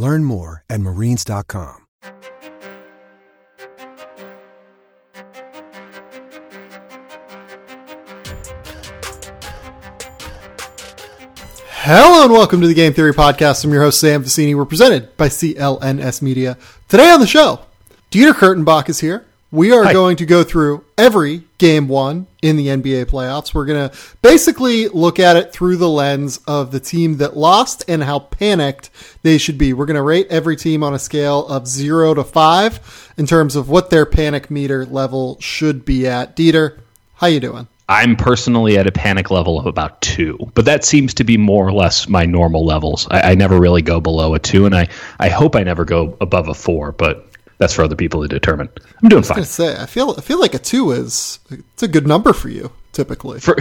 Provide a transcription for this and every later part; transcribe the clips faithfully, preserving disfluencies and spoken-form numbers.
Learn more at marines dot com. Hello and welcome to the Game Theory Podcast. I'm your host, Sam Vicini. We're presented by C L N S Media. Today on the show, Dieter Kurtenbach is here. We are Hi. going to go through every game one in the N B A playoffs. We're going to basically look at it through the lens of the team that lost and how panicked they should be. We're going to rate every team on a scale of zero to five in terms of what their panic meter level should be at. Dieter, how you doing? I'm personally at a panic level of about two, but that seems to be more or less my normal levels. I, I never really go below a two, and I, I hope I never go above a four, but that's for other people to determine. I'm doing I was fine. Gonna say, I feel I feel like a two is it's a good number for you, typically. For,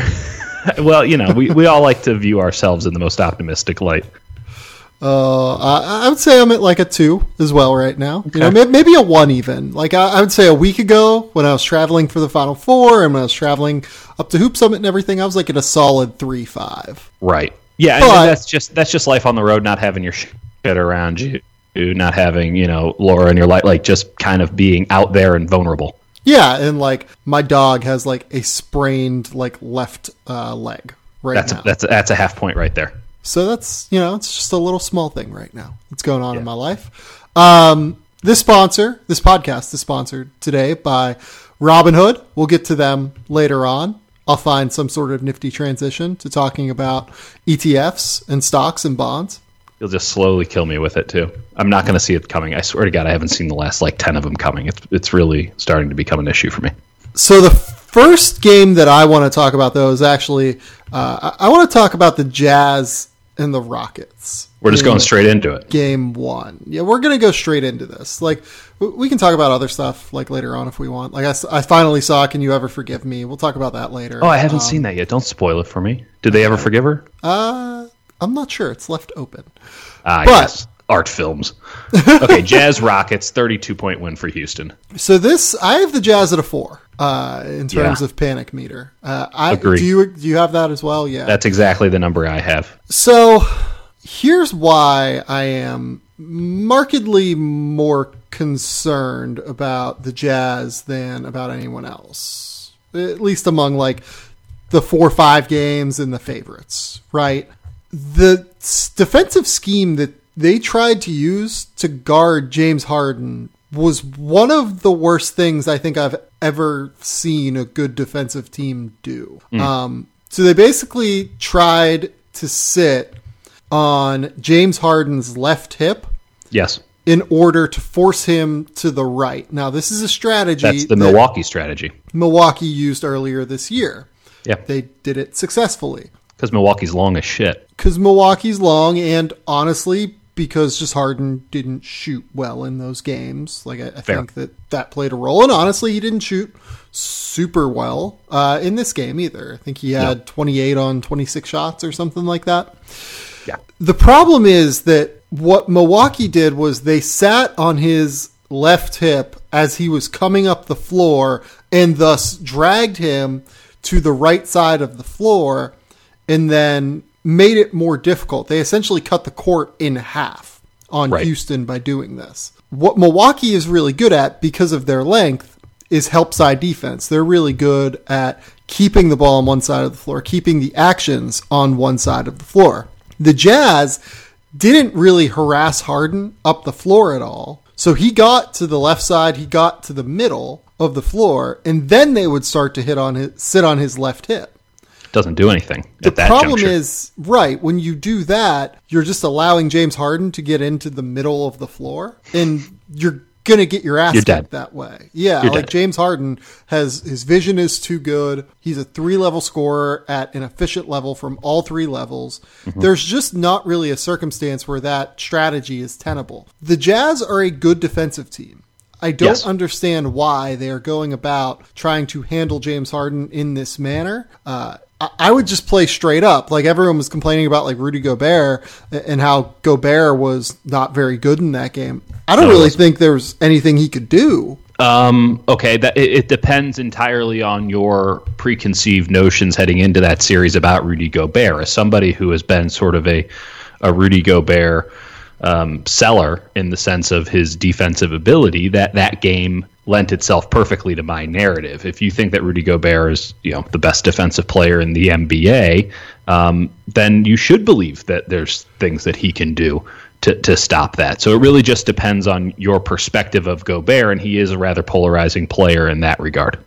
well, you know, we, we all like to view ourselves in the most optimistic light. Uh, I, I would say I'm at like a two as well right now. Okay. You know, maybe, maybe a one even. Like I, I would say a week ago when I was traveling for the Final Four and when I was traveling up to Hoop Summit and everything, I was like at a solid three five. Right. Yeah, but, I mean, that's just that's just life on the road, not having your shit around you, not having, you know, Laura in your life, like just kind of being out there and vulnerable. Yeah, and like my dog has like a sprained like left uh, leg right that's now. A, that's a, that's a half point right there. So that's, you know, it's just a little small thing right now that's going on yeah. in my life. Um, this sponsor, this podcast is sponsored today by Robinhood. We'll get to them later on. I'll find some sort of nifty transition to talking about E T Fs and stocks and bonds. You'll just slowly kill me with it too. I'm not going to see it coming. I swear to God, I haven't seen the last like ten of them coming. It's it's really starting to become an issue for me. So the first game that I want to talk about though is actually uh, I, I want to talk about the Jazz and the Rockets. We're just going straight into it. Game one. Yeah, we're going to go straight into this. Like we can talk about other stuff like later on if we want. Like I, I finally saw Can You Ever Forgive Me? We'll talk about that later. Oh, I haven't um, seen that yet. Don't spoil it for me. Did they ever forgive her? Uh. I'm not sure. It's left open. Ah, but, yes. Art films. Okay, Jazz Rockets, thirty-two point win for Houston. So this, I have the Jazz at a four uh, in terms yeah. of panic meter. Uh, I agree. Do you, do you have that as well? Yeah. That's exactly the number I have. So here's why I am markedly more concerned about the Jazz than about anyone else, at least among like the four or five games and the favorites, right? The defensive scheme that they tried to use to guard James Harden was one of the worst things I think I've ever seen a good defensive team do. Mm. Um, so they basically tried to sit on James Harden's left hip. Yes. In order to force him to the right. Now, this is a strategy. That's the that Milwaukee strategy. Milwaukee used earlier this year. Yeah. They did it successfully. Because Milwaukee's long as shit. Because Milwaukee's long, and honestly, because just Harden didn't shoot well in those games. Like, I, I think that that played a role. And honestly, he didn't shoot super well uh, in this game either. I think he had yep. twenty-eight on twenty-six shots or something like that. Yeah. The problem is that what Milwaukee did was they sat on his left hip as he was coming up the floor and thus dragged him to the right side of the floor and then made it more difficult. They essentially cut the court in half on right. Houston by doing this. What Milwaukee is really good at, because of their length, is help side defense. They're really good at keeping the ball on one side of the floor, keeping the actions on one side of the floor. The Jazz didn't really harass Harden up the floor at all. So he got to the left side, he got to the middle of the floor, and then they would start to hit on his, sit on his left hip. Doesn't do anything at that juncture. The problem is, right, when you do that, you're just allowing James Harden to get into the middle of the floor, and you're going to get your ass kicked that way. Yeah, You're like dead. James Harden has his vision is too good. He's a three-level scorer at an efficient level from all three levels. Mm-hmm. There's just not really a circumstance where that strategy is tenable. The Jazz are a good defensive team. I don't yes. understand why they are going about trying to handle James Harden in this manner. Uh, I, I would just play straight up. Like everyone was complaining about like Rudy Gobert and how Gobert was not very good in that game. I don't no, really think there was anything he could do. Um, okay, that, it, it depends entirely on your preconceived notions heading into that series about Rudy Gobert. As somebody who has been sort of a, a Rudy Gobert Um, seller in the sense of his defensive ability, that that game lent itself perfectly to my narrative. If you think that Rudy Gobert is, you know, the best defensive player in the N B A, um, then you should believe that there's things that he can do to to stop that. So it really just depends on your perspective of Gobert, and he is a rather polarizing player in that regard.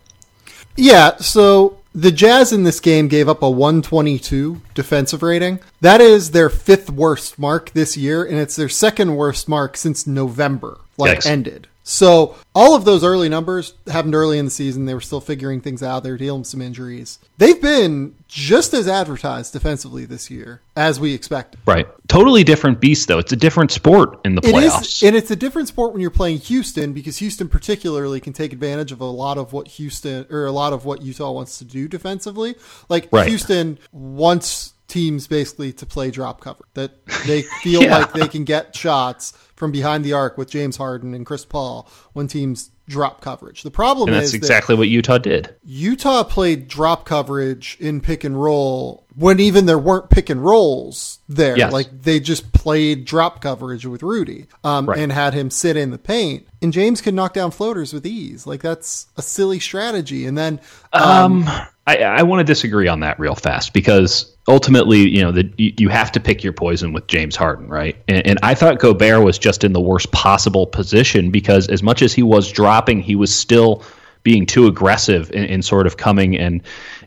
Yeah, so the Jazz in this game gave up a one twenty-two defensive rating. That is their fifth worst mark this year, and it's their second worst mark since November, like Yikes. ended. So all of those early numbers happened early in the season. They were still figuring things out. They were dealing with some injuries. They've been just as advertised defensively this year as we expected. Right. Totally different beast, though. It's a different sport in the playoffs. It is, and it's a different sport when you're playing Houston, because Houston particularly can take advantage of a lot of what Houston or a lot of what Utah wants to do defensively. Like right. Houston wants teams basically to play drop cover, that they feel yeah. like they can get shots from behind the arc with James Harden and Chris Paul when teams drop coverage. The problem and that's is that's exactly that what Utah did. Utah played drop coverage in pick and roll when even there weren't pick and rolls there. Yes. Like they just played drop coverage with Rudy um, right. and had him sit in the paint. And James could knock down floaters with ease. Like that's a silly strategy. And then um, um, I, I want to disagree on that real fast, because ultimately, you know, the, you, you have to pick your poison with James Harden, right? And, and I thought Gobert was just in the worst possible position, because as much as he was dropping, he was still being too aggressive in, in sort of coming and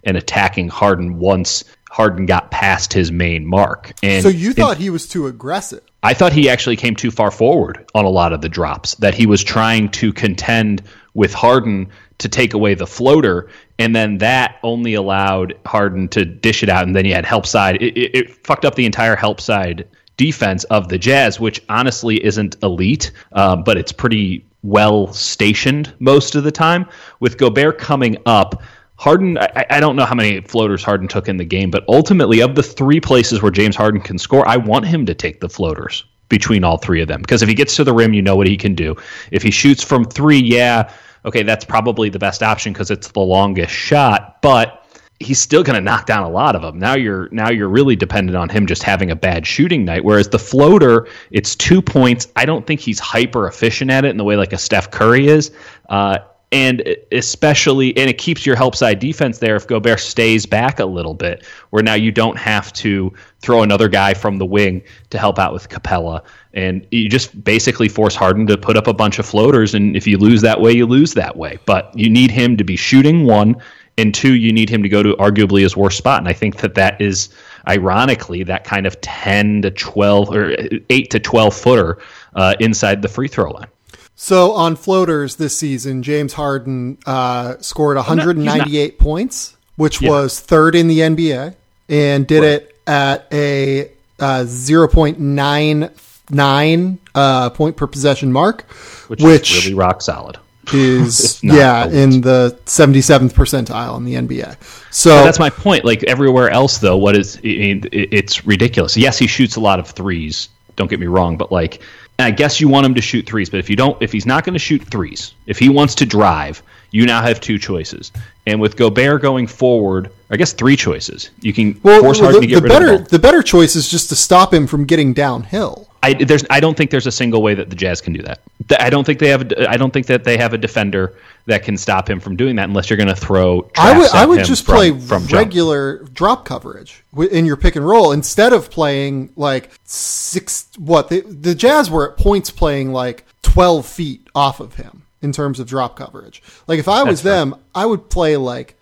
and attacking Harden once Harden got past his main mark. And so you thought and, he was too aggressive? I thought he actually came too far forward on a lot of the drops, that he was trying to contend with Harden to take away the floater, and then that only allowed Harden to dish it out, and then you had help side. It, it, it fucked up the entire help side defense of the Jazz, which honestly isn't elite, uh, but it's pretty well stationed most of the time. With Gobert coming up, Harden, I, I don't know how many floaters Harden took in the game, but ultimately of the three places where James Harden can score, I want him to take the floaters between all three of them. Because if he gets to the rim, you know what he can do. If he shoots from three, yeah, okay, that's probably the best option because it's the longest shot, but he's still going to knock down a lot of them. Now you're now you're really dependent on him just having a bad shooting night, whereas the floater, it's two points. I don't think he's hyper efficient at it in the way like a Steph Curry is. Uh And especially, and it keeps your help side defense there if Gobert stays back a little bit, where now you don't have to throw another guy from the wing to help out with Capella. And you just basically force Harden to put up a bunch of floaters, and if you lose that way, you lose that way. But you need him to be shooting, one, and two, you need him to go to arguably his worst spot. And I think that that is, ironically, that kind of ten to twelve or eight to twelve footer uh, inside the free throw line. So on floaters this season, James Harden uh, scored one hundred ninety-eight points, which yeah. was third in the N B A, and did right. it at a uh, zero point nine nine uh, point per possession mark, which, which is really rock solid. Is yeah elite. In the seventy-seventh percentile in the N B A. So but that's my point. Like everywhere else, though, what is it, it, it's ridiculous. Yes, he shoots a lot of threes. Don't get me wrong, but like. And I guess you want him to shoot threes, but if you don't, if he's not going to shoot threes, if he wants to drive, you now have two choices. And with Gobert going forward, I guess three choices. You can well, force well, Harden the, to get the rid better, of the The better choice is just to stop him from getting downhill. I there's I don't think there's a single way that the Jazz can do that. I don't think they have. A, I don't think that they have a defender that can stop him from doing that unless you're going to throw. I would. I would just from, play from regular jump. drop coverage in your pick and roll instead of playing like six. What the, the Jazz were at points playing like twelve feet off of him in terms of drop coverage. Like if I was That's them, right. I would play like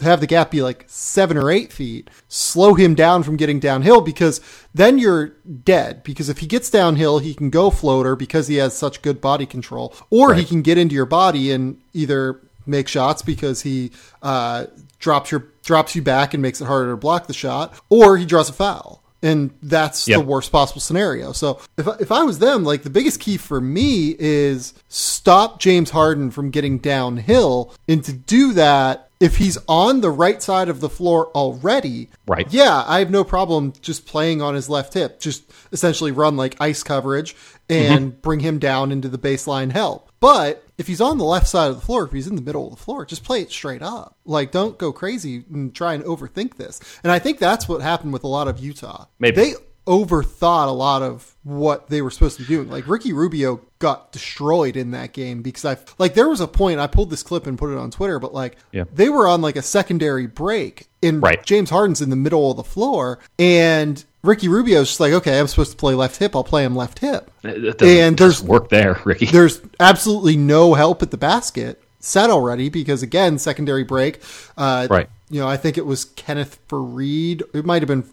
have the gap be like seven or eight feet, slow him down from getting downhill, because then you're dead. Because if he gets downhill, he can go floater because he has such good body control, or right. he can get into your body and either make shots because he uh, drops your drops you back and makes it harder to block the shot, or he draws a foul. And that's yep. the worst possible scenario. So if I, if I was them, like, the biggest key for me is stop James Harden from getting downhill. And to do that, if he's on the right side of the floor already, right. yeah, I have no problem just playing on his left hip. Just essentially run like ice coverage and mm-hmm. bring him down into the baseline help. But if he's on the left side of the floor, if he's in the middle of the floor, just play it straight up. Like, don't go crazy and try and overthink this. And I think that's what happened with a lot of Utah. Maybe. They overthought a lot of what they were supposed to be doing. Like, Ricky Rubio got destroyed in that game because I like there was a point, I pulled this clip and put it on Twitter, but like yeah. they were on like a secondary break and right. James Harden's in the middle of the floor, and Ricky Rubio's just like, okay, I'm supposed to play left hip. I'll play him left hip. And there's work there, Ricky. There's absolutely no help at the basket set already because, again, secondary break. Uh, right. You know, I think it was Kenneth Faried. It might have been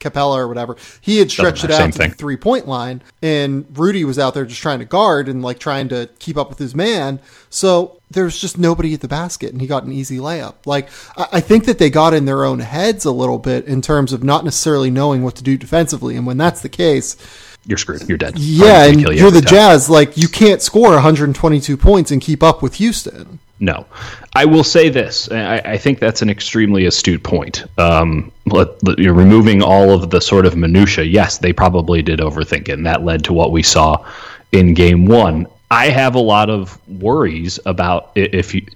Capella or whatever. He had stretched it out to the three-point line, and Rudy was out there just trying to guard and like trying to keep up with his man. So there's just nobody at the basket, and he got an easy layup. Like, I think that they got in their own heads a little bit in terms of not necessarily knowing what to do defensively. And when that's the case, you're screwed. You're dead. Yeah, and you're the Jazz. Like, you can't score one hundred twenty-two points and keep up with Houston. No. I will say this. I, I think that's an extremely astute point. Um, let, let, you're removing all of the sort of minutia. Yes, they probably did overthink it, and that led to what we saw in game one. I have a lot of worries about if you...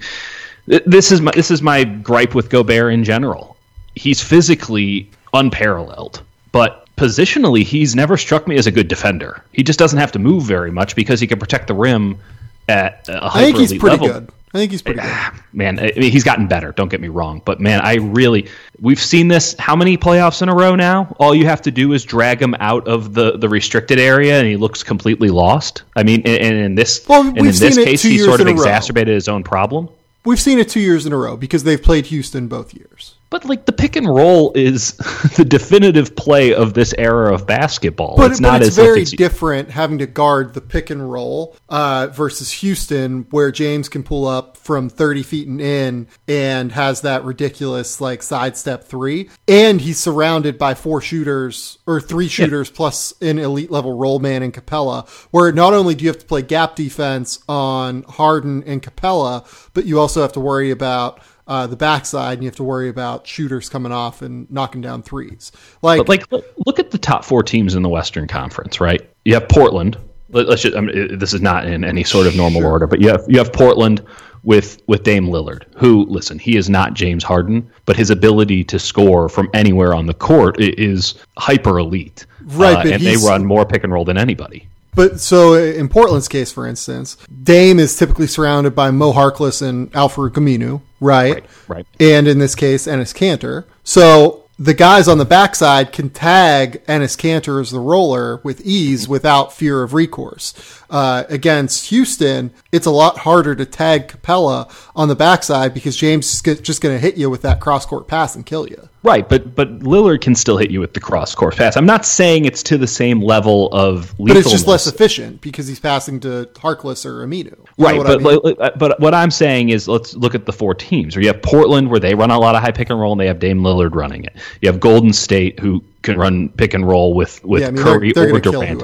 This is my, this is my gripe with Gobert in general. He's physically unparalleled, but positionally, he's never struck me as a good defender. He just doesn't have to move very much because he can protect the rim at a high level. I think he's pretty level. good. I think he's pretty good. Man, I mean, he's gotten better. Don't get me wrong. But, man, I really – we've seen this how many playoffs in a row now? All you have to do is drag him out of the, the restricted area, and he looks completely lost. I mean, and, and in this, well, and in this case, he sort of exacerbated his own problem. We've seen it two years in a row because they've played Houston both years. But, like, the pick and roll is the definitive play of this era of basketball. But it's, but not it's as very it's... different having to guard the pick and roll uh, versus Houston, where James can pull up from thirty feet and in and has that ridiculous, like, sidestep three. And he's surrounded by four shooters or three shooters yeah. plus an elite-level roll man in Capella, where not only do you have to play gap defense on Harden and Capella, but you also have to worry about – Uh, the backside, and you have to worry about shooters coming off and knocking down threes. Like, but like, look at the top four teams in the Western Conference, right? You have Portland. Let's just, I mean, this is not in any sort of normal sure. order, but you have you have Portland with with Dame Lillard, who, listen, he is not James Harden, but his ability to score from anywhere on the court is hyper elite, right? Uh, but and they run more pick and roll than anybody. But so in Portland's case, for instance, Dame is typically surrounded by Mo Harkless and Alfarouq Aminu, right? Right, right. And in this case, Enes Kanter. So the guys on the backside can tag Enes Kanter as the roller with ease without fear of recourse. Uh, against Houston, it's a lot harder to tag Capella on the backside because James is just going to hit you with that cross-court pass and kill you. Right, but but Lillard can still hit you with the cross-court pass. I'm not saying it's to the same level of lethalness. But it's just less efficient because he's passing to Harkless or Aminu. You right, but I mean? like, but what I'm saying is, let's look at the four teams. You have Portland, where they run a lot of high pick and roll, and they have Dame Lillard running it. You have Golden State, who can run pick and roll with, with yeah, I mean, Curry they're, they're or Durant.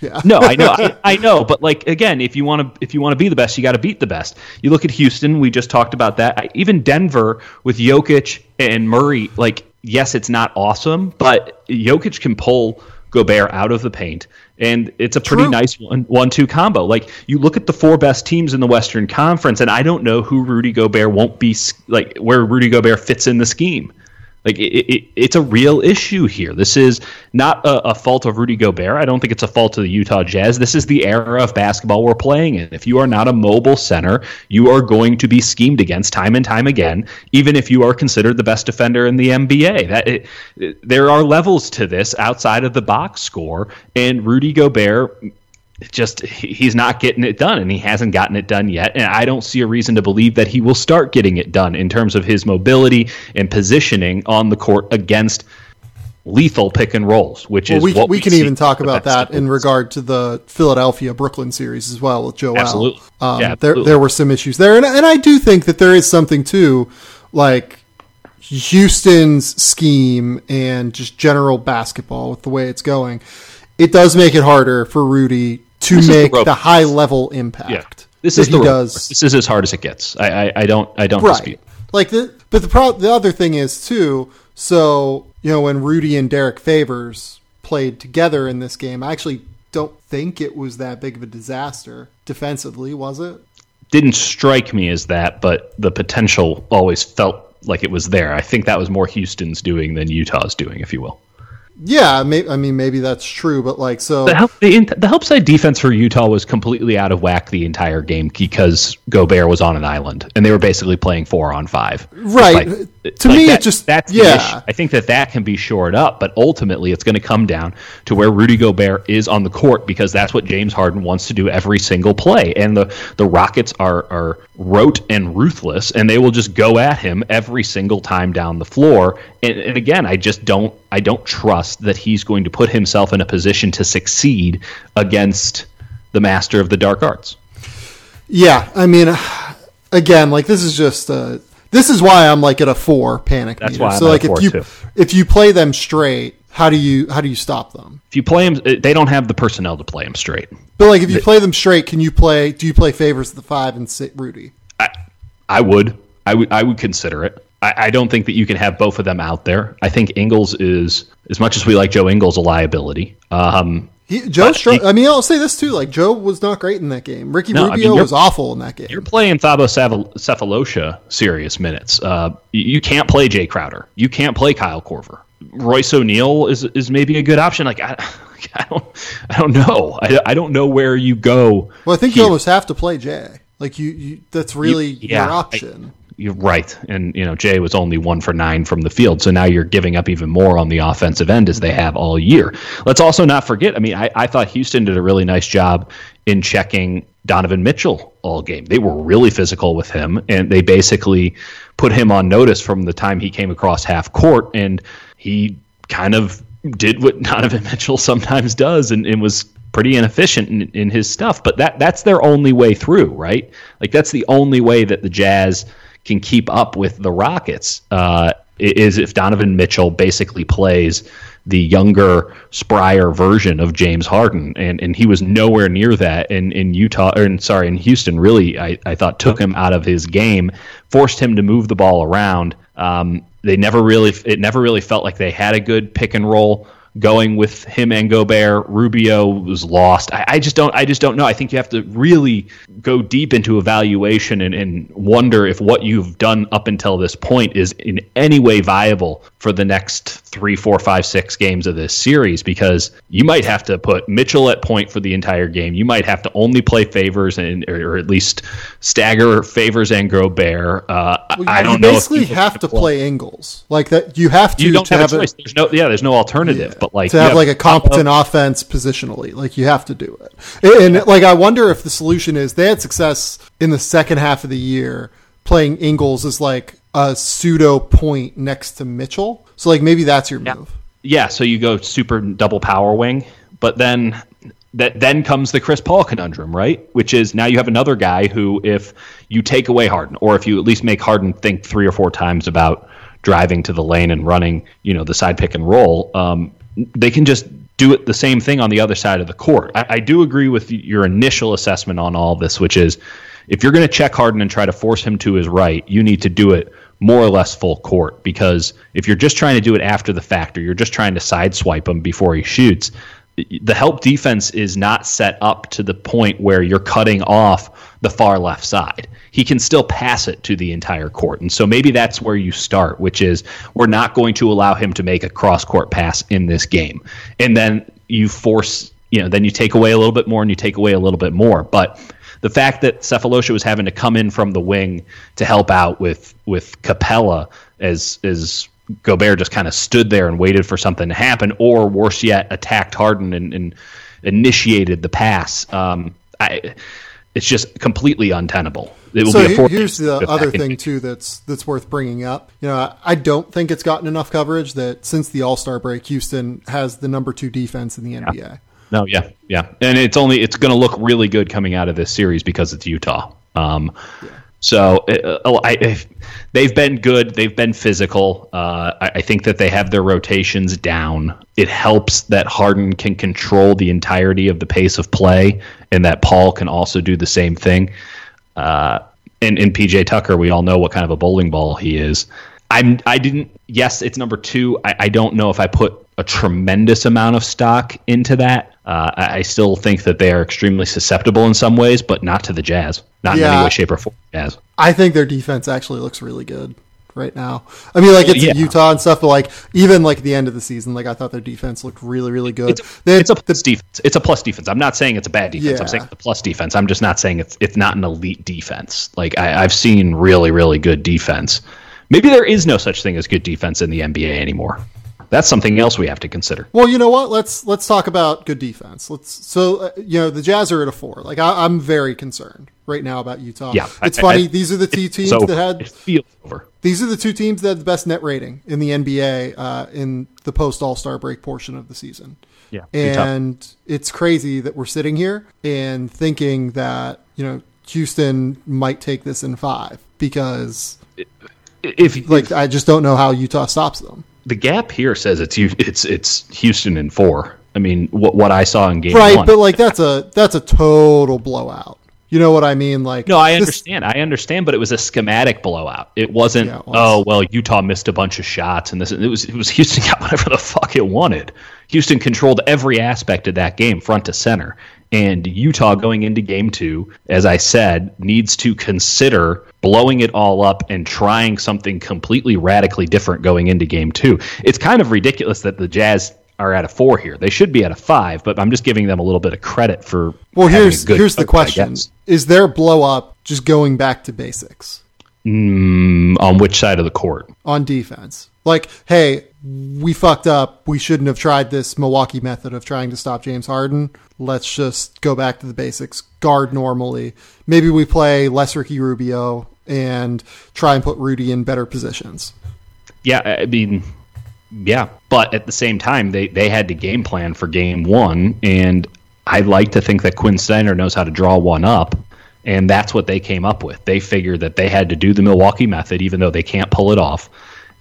Yeah. no, I know, I, I know, but like again, if you want to, if you want to be the best, you got to beat the best. You look at Houston; we just talked about that. I, even Denver with Jokic and Murray, like yes, it's not awesome, but Jokic can pull Gobert out of the paint, and it's a pretty True. nice one, one-two combo. Like, you look at the four best teams in the Western Conference, and I don't know who Rudy Gobert won't be like where Rudy Gobert fits in the scheme. Like, it, it, it's a real issue here. This is not a, a fault of Rudy Gobert. I don't think it's a fault of the Utah Jazz. This is the era of basketball we're playing in. If you are not a mobile center, you are going to be schemed against time and time again, even if you are considered the best defender in the N B A. That it, it, there are levels to this outside of the box score, and Rudy Gobert just he's not getting it done, and he hasn't gotten it done yet. And I don't see a reason to believe that he will start getting it done in terms of his mobility and positioning on the court against lethal pick and rolls, which well, is we, what we, we can even talk about that in regard to the Philadelphia-Brooklyn series as well with Joel. Absolutely. Um, yeah, absolutely. There, there were some issues there. And, and I do think that there is something too, like Houston's scheme and just general basketball with the way it's going. It does make it harder for Rudy to this make the, the high level impact. Yeah. This is the he does. This is as hard as it gets. I, I, I don't, I don't right. dispute. Like the, but the pro- the other thing is too, so, you know, when Rudy and Derek Favors played together in this game, I actually don't think it was that big of a disaster defensively, was it? Didn't strike me as that, but the potential always felt like it was there. I think that was more Houston's doing than Utah's doing, if you will. Yeah, may, I mean, maybe that's true, but like, so... The help, the, the help side defense for Utah was completely out of whack the entire game because Gobert was on an island, and they were basically playing four on five. Right. Like, to like me, that, it just... That's yeah. the issue. I think that that can be shored up, but ultimately it's going to come down to where Rudy Gobert is on the court, because that's what James Harden wants to do every single play, and the, the Rockets are, are rote and ruthless, and they will just go at him every single time down the floor, and, and again, I just don't I don't trust that he's going to put himself in a position to succeed against the master of the dark arts. Yeah. I mean, again, like this is just uh this is why I'm like at a four panic. That's meter. Why I'm so at like a four if you, too. If you play them straight, how do you, how do you stop them? If you play them, they don't have the personnel to play them straight. But like, if you the, play them straight, can you play, do you play Favors at the five and sit Rudy? I, I would, I would, I would consider it. I don't think that you can have both of them out there. I think Ingles is, as much as we like Joe Ingles, a liability. Um, he, Joe, he, I mean, I'll say this too. Like Joe was not great in that game. Ricky no, Rubio I mean, was awful in that game. You're playing Thabo Cephalosha serious minutes. Uh, you can't play Jay Crowder. You can't play Kyle Korver. Royce O'Neal is is maybe a good option. Like I, I don't, I don't know. I, I don't know where you go. Well, I think here. You almost have to play Jay. Like you, you that's really you, yeah, your option. I, You're right. And, you know, Jay was only one for nine from the field. So now you're giving up even more on the offensive end as they have all year. Let's also not forget. I mean, I, I thought Houston did a really nice job in checking Donovan Mitchell all game. They were really physical with him, and they basically put him on notice from the time he came across half court. And he kind of did what Donovan Mitchell sometimes does and, and was pretty inefficient in, in his stuff. But that that's their only way through, right? Like that's the only way that the Jazz can keep up with the Rockets uh, is if Donovan Mitchell basically plays the younger, sprier version of James Harden, and and he was nowhere near that. And in Utah, or in, sorry, in Houston, really, I, I thought took him out of his game, forced him to move the ball around. Um, they never really, it never really felt like they had a good pick and roll going with him and Gobert. Rubio was lost. I, I just don't I just don't know. I think you have to really go deep into evaluation and, and wonder if what you've done up until this point is in any way viable for the next three, four, five, six games of this series, because you might have to put Mitchell at point for the entire game. You might have to only play Favors and or, or at least stagger Favors and Gobert. Uh, well, I don't know. You basically have to play, play Ingles. Like that you have to, you don't to have, have a choice. A, there's no yeah, there's no alternative. Yeah. But like, to have, have like a competent up. offense positionally, like you have to do it. And, and like, I wonder if the solution is they had success in the second half of the year playing Ingles as like a pseudo point next to Mitchell. So like maybe that's your yeah. move. Yeah. So you go super double power wing, but then that then comes the Chris Paul conundrum, right? Which is now you have another guy who, if you take away Harden, or if you at least make Harden think three or four times about driving to the lane and running, you know, the side pick and roll, um, they can just do it the same thing on the other side of the court. I, I do agree with your initial assessment on all this, which is if you're going to check Harden and try to force him to his right, you need to do it more or less full court, because if you're just trying to do it after the fact, or you're just trying to sideswipe him before he shoots, the help defense is not set up to the point where you're cutting off the far left side. He can still pass it to the entire court. And so maybe that's where you start, which is we're not going to allow him to make a cross-court pass in this game. And then you force, you know, then you take away a little bit more and you take away a little bit more. But the fact that Cephalosha was having to come in from the wing to help out with with Capella as as Gobert just kind of stood there and waited for something to happen, or worse yet, attacked Harden and, and initiated the pass. Um, I, it's just completely untenable. It will so be a here's the other thing, too, that's that's worth bringing up. You know, I don't think it's gotten enough coverage that since the All-Star break, Houston has the number two defense in the N B A. Yeah. No, yeah, yeah. And it's only it's going to look really good coming out of this series because it's Utah. Um, yeah. So uh, I, they've been good. They've been physical. Uh, I, I think that they have their rotations down. It helps that Harden can control the entirety of the pace of play and that Paul can also do the same thing. Uh, and, and P J Tucker, we all know what kind of a bowling ball he is. I'm, I didn't. Yes, it's number two. I, I don't know if I put a tremendous amount of stock into that. Uh, I, I still think that they are extremely susceptible in some ways, but not to the Jazz. Not yeah, in any way, shape, or form. Jazz. I think their defense actually looks really good right now. I mean, like, it's yeah. Utah and stuff, but like even like at the end of the season, like I thought their defense looked really, really good. It's a, they, it's a plus the, defense. It's a plus defense. I'm not saying it's a bad defense. Yeah. I'm saying it's a plus defense. I'm just not saying it's it's not an elite defense. Like I, I've seen really, really good defense. Maybe there is no such thing as good defense in the N B A anymore. That's something else we have to consider. Well, you know what? Let's let's talk about good defense. Let's so uh, you know the Jazz are at a four. Like I, I'm very concerned right now about Utah. Yeah, it's I, funny. I, these are the two teams over. that had. It feels over. These are the two teams that had the best net rating in the N B A uh, in the post All-Star break portion of the season. Yeah, and Utah. It's crazy that we're sitting here and thinking that you know Houston might take this in five because if, if like I just don't know how Utah stops them. The gap here says it's it's it's Houston in four. I mean, what what I saw in game right, one. But like that's a that's a total blowout. You know what I mean? Like no, I understand. This, I understand, but it was a schematic blowout. It wasn't. Yeah, it was. Oh well, Utah missed a bunch of shots, and this it was it was Houston got whatever the fuck it wanted. Houston controlled every aspect of that game, front to center. And Utah going into game two, as I said, needs to consider blowing it all up and trying something completely radically different going into game two. It's kind of ridiculous that the Jazz are at a four here. They should be at a five, but I'm just giving them a little bit of credit for. Well, here's good here's the question. Is their blow up just going back to basics? Mm, on which side of the court? On defense. Like, hey, we fucked up. We shouldn't have tried this Milwaukee method of trying to stop James Harden. Let's just go back to the basics. Guard normally. Maybe we play less Ricky Rubio and try and put Rudy in better positions. Yeah, I mean, yeah. But at the same time, they, they had to game plan for game one. And I like to think that Quinn Snyder knows how to draw one up. And that's what they came up with. They figured that they had to do the Milwaukee method, even though they can't pull it off.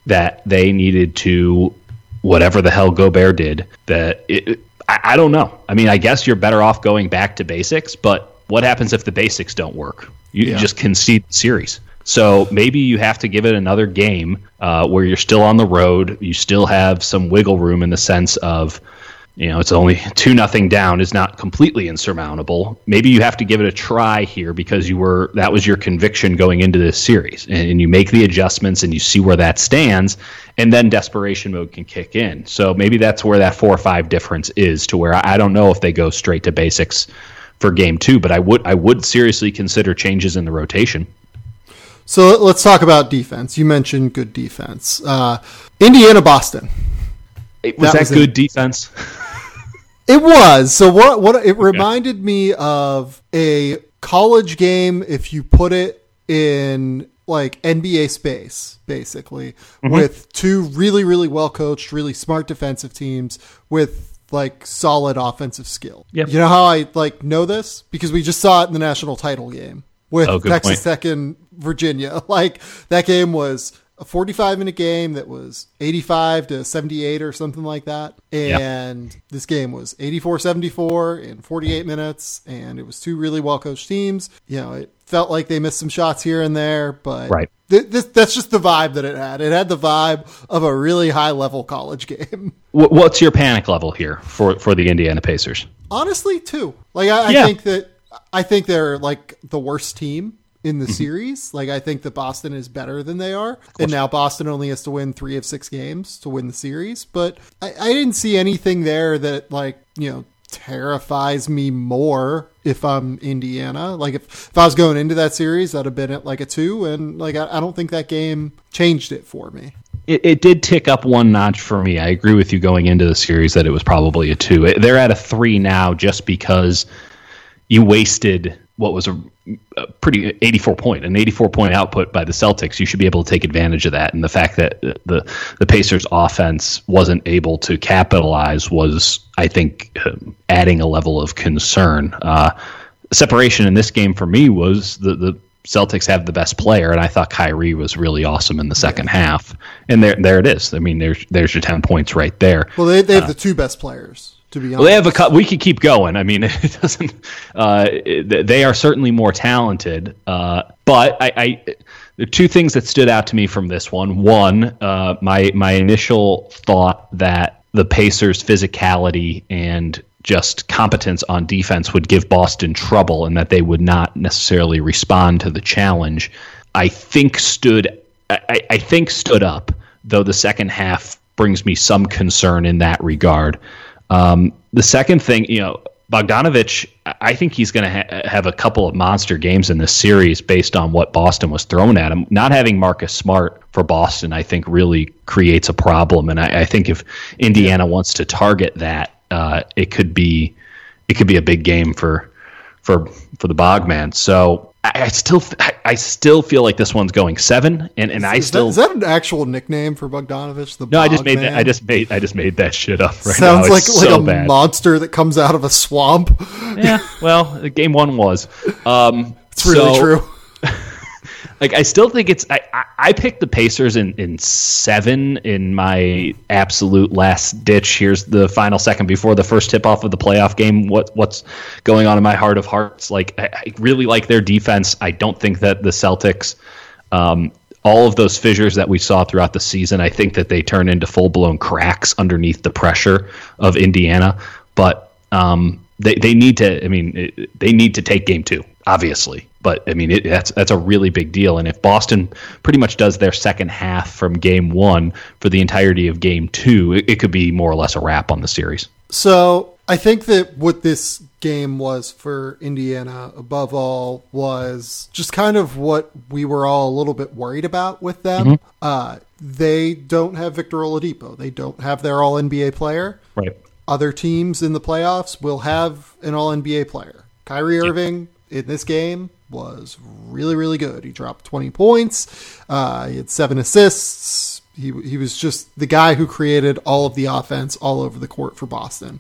That they needed to, whatever the hell Gobert did, that it, I, I don't know. I mean, I guess you're better off going back to basics, but what happens if the basics don't work? You yeah. just concede the series. So maybe you have to give it another game uh, where you're still on the road. You still have some wiggle room in the sense of, you know, it's only two nothing down. It's not completely insurmountable. Maybe you have to give it a try here because you were that was your conviction going into this series, and, and you make the adjustments and you see where that stands, and then desperation mode can kick in. So maybe that's where that four or five difference is to where I, I don't know if they go straight to basics for game two, but I would I would seriously consider changes in the rotation. So let's talk about defense. You mentioned good defense. Uh, Indiana, Boston. It, was that, that was good it. defense? It was. So what? What? It reminded okay. me of a college game if you put it in like N B A space, basically, mm-hmm. with two really, really well coached, really smart defensive teams with like solid offensive skill. Yep. You know how I like know this because we just saw it in the national title game with oh, Texas Tech and Virginia. Like that game was a forty-five minute game that was eighty-five to seventy-eight or something like that. And yeah. this game was eighty-four seventy-four in forty-eight minutes. And it was two really well-coached teams. You know, it felt like they missed some shots here and there, but right. th- this, that's just the vibe that it had. It had the vibe of a really high-level college game. What's your panic level here for, for the Indiana Pacers? Honestly, two. Like, I, yeah. I think that I think they're like the worst team in the mm-hmm. series. Like I think that Boston is better than they are. And now Boston only has to win three of six games to win the series. But I, I didn't see anything there that like, you know, terrifies me more if I'm Indiana. Like if, if I was going into that series, I'd have been at like a two and like, I, I don't think that game changed it for me. It, it did tick up one notch for me. I agree with you going into the series that it was probably a two. It, they're at a three now just because you wasted what was a, a pretty eighty-four point, an eighty-four point output by the Celtics. You should be able to take advantage of that. And the fact that the, the Pacers offense wasn't able to capitalize was, I think, um, adding a level of concern. Uh, separation in this game for me was the, the Celtics have the best player, and I thought Kyrie was really awesome in the second yeah. half. And there, there it is. I mean, there's there's your ten points right there. Well, they they have uh, the two best players, to be honest. Well, they have a co- we could keep going. I mean, it doesn't. Uh, it, they are certainly more talented. Uh, but I, I, the two things that stood out to me from this one: one, uh, my my initial thought that the Pacers' physicality and just competence on defense would give Boston trouble and that they would not necessarily respond to the challenge, I think stood I, I think stood up, though the second half brings me some concern in that regard. Um, the second thing, you know, Bogdanovich, I think he's going to ha- have a couple of monster games in this series based on what Boston was thrown at him. Not having Marcus Smart for Boston, I think, really creates a problem. And I, I think if Indiana wants to target that, Uh, it could be, it could be a big game for, for for the Bogman. So I, I still, I, I still feel like this one's going seven, and, and is, I is still that, is that an actual nickname for Bogdanovich? The no, Bogman? I just made that. I just made. I just made that shit up. Right Sounds now. It's like so like a bad. monster that comes out of a swamp. Yeah. Well, game one was. Um, it's really so, true. Like, I still think it's I, I, I picked the Pacers in, in seven in my absolute last ditch. Here's the final second before the first tip off of the playoff game. What what's going on in my heart of hearts? Like, I, I really like their defense. I don't think that the Celtics, um, all of those fissures that we saw throughout the season, I think that they turn into full blown cracks underneath the pressure of Indiana. But um, they they need to. I mean, it, they need to take game two, obviously. But, I mean, it, that's that's a really big deal. And if Boston pretty much does their second half from game one for the entirety of game two, it, it could be more or less a wrap on the series. So I think that what this game was for Indiana, above all, was just kind of what we were all a little bit worried about with them. Mm-hmm. Uh, they don't have Victor Oladipo. They don't have their all N B A player. Right. Other teams in the playoffs will have an all N B A player. Kyrie Irving yeah. in this game was really, really good. He dropped twenty points. Uh, he had seven assists. He he was just the guy who created all of the offense all over the court for Boston.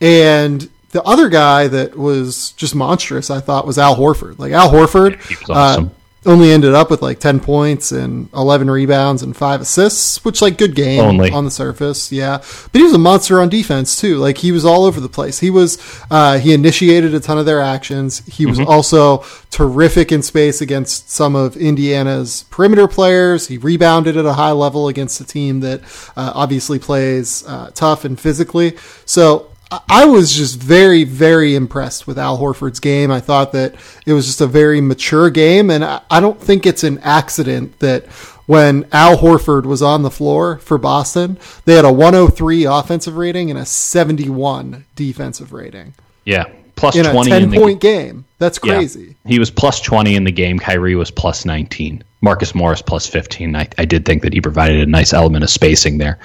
And the other guy that was just monstrous, I thought, was Al Horford. Like, Al Horford yeah, he was awesome. uh, only ended up with like ten points and eleven rebounds and five assists, which, like, good game only. On the surface. Yeah. But he was a monster on defense too. Like, he was all over the place. He was, uh, he initiated a ton of their actions. He was mm-hmm. also terrific in space against some of Indiana's perimeter players. He rebounded at a high level against a team that, uh, obviously plays, uh, tough and physically. So, I was just very, very impressed with Al Horford's game. I thought that it was just a very mature game, and I don't think it's an accident that when Al Horford was on the floor for Boston, they had a one oh three offensive rating and a seventy-one defensive rating. Yeah, plus in twenty. A ten-point game. That's crazy. Yeah. He was plus twenty in the game. Kyrie was plus nineteen. Marcus Morris plus fifteen. I, I did think that he provided a nice element of spacing there.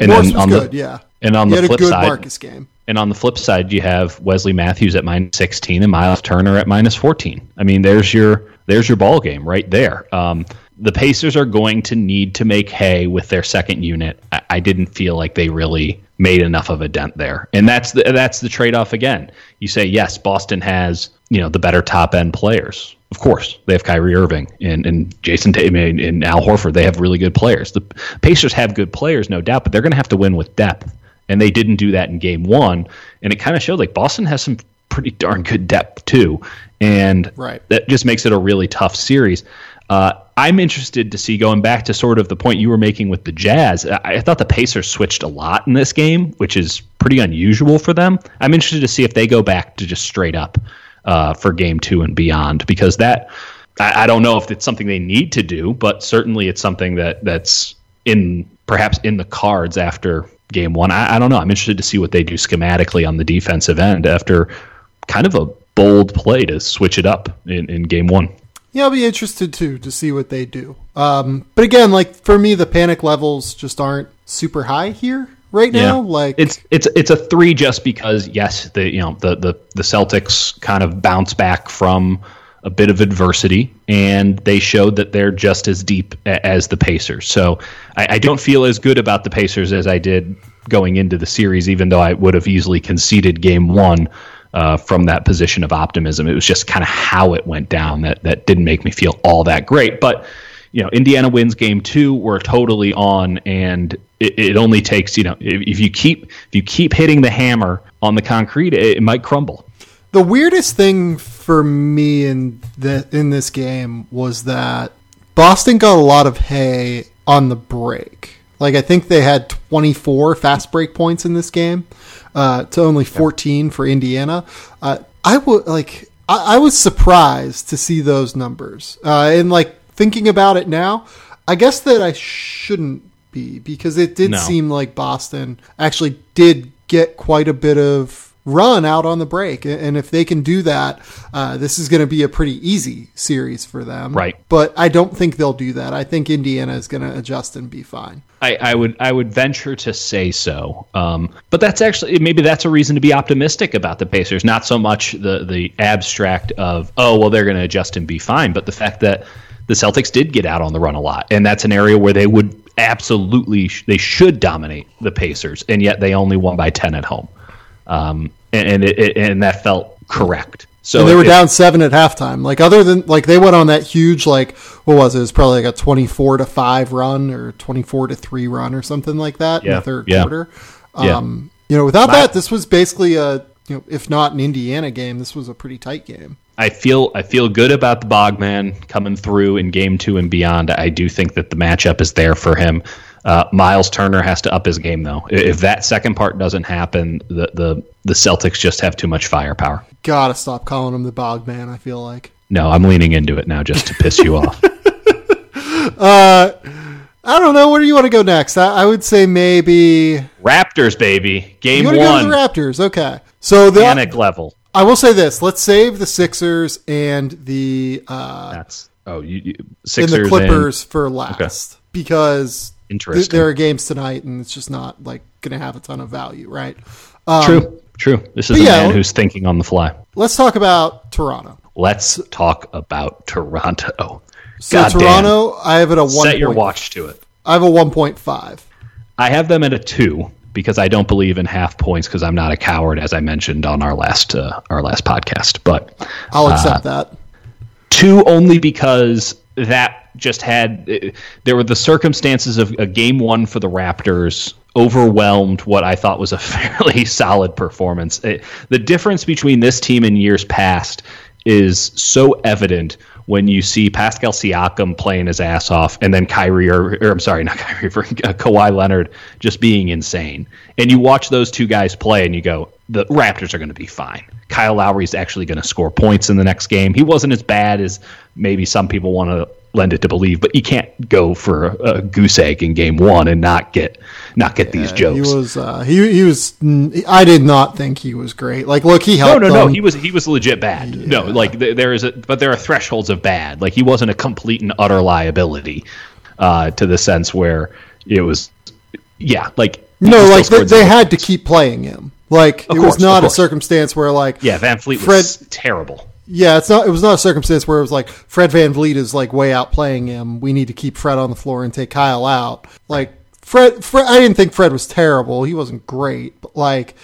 And Morris then was on good, the, yeah. And on he the had flip a good side, Marcus game. And on the flip side, you have Wesley Matthews at minus sixteen and Miles Turner at minus fourteen. I mean, there's your there's your ball game right there. Um, the Pacers are going to need to make hay with their second unit. I, I didn't feel like they really made enough of a dent there, and that's the, that's the trade off again. You say yes, Boston has, you know, the better top end players. Of course, they have Kyrie Irving and, and Jason Tatum and, and Al Horford. They have really good players. The Pacers have good players, no doubt, but they're going to have to win with depth. And they didn't do that in game one. And it kind of showed, like, Boston has some pretty darn good depth, too. And right. that just makes it a really tough series. Uh, I'm interested to see, going back to sort of the point you were making with the Jazz, I, I thought the Pacers switched a lot in this game, which is pretty unusual for them. I'm interested to see if they go back to just straight up uh, for game two and beyond, because that, I, I don't know if it's something they need to do, but certainly it's something that that's in perhaps in the cards after game one. I, I don't know. I'm interested to see what they do schematically on the defensive end after kind of a bold play to switch it up in, in game one. Yeah, I'll be interested, too, to see what they do. Um, but again, like, for me, the panic levels just aren't super high here right now. Yeah. Like it's it's it's a three just because, yes, the you know the, the, the Celtics kind of bounce back from a bit of adversity, and they showed that they're just as deep a, as the Pacers. So I, I don't feel as good about the Pacers as I did going into the series, even though I would have easily conceded game one uh, from that position of optimism. It was just kind of how it went down that, that didn't make me feel all that great. But, you know, Indiana wins game two. We're totally on, and it, it only takes, you know, if, if you keep if you keep hitting the hammer on the concrete, it, it might crumble. The weirdest thing for me in the, in this game was that Boston got a lot of hay on the break. Like, I think they had twenty-four fast break points in this game uh, to only fourteen for Indiana. Uh, I, w- like, I-, I was surprised to see those numbers. Uh, and, like, thinking about it now, I guess that I shouldn't be, because it did no. seem like Boston actually did get quite a bit of run out on the break, and if they can do that, uh, this is going to be a pretty easy series for them. Right. But I don't think they'll do that. I think Indiana is going to adjust and be fine. I, I would I would venture to say so. Um, but that's actually maybe that's a reason to be optimistic about the Pacers. Not so much the the abstract of oh well they're going to adjust and be fine, but the fact that the Celtics did get out on the run a lot, and that's an area where they would absolutely they should dominate the Pacers, and yet they only won by ten at home. Um, and, and it, it and that felt correct. So and they were it, down seven at halftime. Like other than like they went on that huge like what was it? It was probably like a twenty-four to five run or twenty-four to three run or something like that yeah, in the third yeah, quarter. Um, yeah. You know, without My, that, this was basically a you know if not an Indiana game, this was a pretty tight game. I feel I feel good about the Bogman coming through in game two and beyond. I do think that the matchup is there for him. Uh, Miles Turner has to up his game, though. If that second part doesn't happen, the, the, the Celtics just have too much firepower. Gotta stop calling him the bog man, I feel like. No, I'm leaning into it now just to piss you off. Uh, I don't know. Where do you want to go next? I, I would say maybe... Raptors, baby. Game one. You want to go to the Raptors. Okay. So the panic level. I will say this. Let's save the Sixers and the... Uh, That's... Oh, you, you Sixers and... the Clippers and, for last. Okay. Because... Interesting. There are games tonight, and it's just not like going to have a ton of value, right? Um, true, true. This is a yeah, man who's thinking on the fly. Let's talk about Toronto. Let's talk about Toronto. So God Toronto, damn. I have it a one. Set your watch to it. I have a one point five. I have them at a two because I don't believe in half points because I'm not a coward, as I mentioned on our last uh, our last podcast. But I'll accept uh, that. Two only because that. Just had there were the circumstances of a game one for the Raptors overwhelmed what I thought was a fairly solid performance. It, the difference between this team and years past is so evident when you see Pascal Siakam playing his ass off, and then Kyrie or, or I'm sorry, not Kyrie, for, uh, Kawhi Leonard just being insane. And you watch those two guys play, and you go, the Raptors are going to be fine. Kyle Lowry's actually going to score points in the next game. He wasn't as bad as maybe some people want to lend it to believe, but you can't go for a, a goose egg in game one and not get not get yeah, these jokes. He was uh, he he was. I did not think he was great. Like, look, he helped. No, no, them. no. He was he was legit bad. Yeah. No, like th- there is a but there are thresholds of bad. Like he wasn't a complete and utter liability uh, to the sense where it was. Yeah, like no, like they, they had to keep playing him. Like of it course, was not a circumstance where like yeah, VanVleet Fred, was terrible. Yeah, it's not. It was not a circumstance where it was like Fred VanVleet is like way out playing him. We need to keep Fred on the floor and take Kyle out. Like Fred, Fred I didn't think Fred was terrible. He wasn't great, but like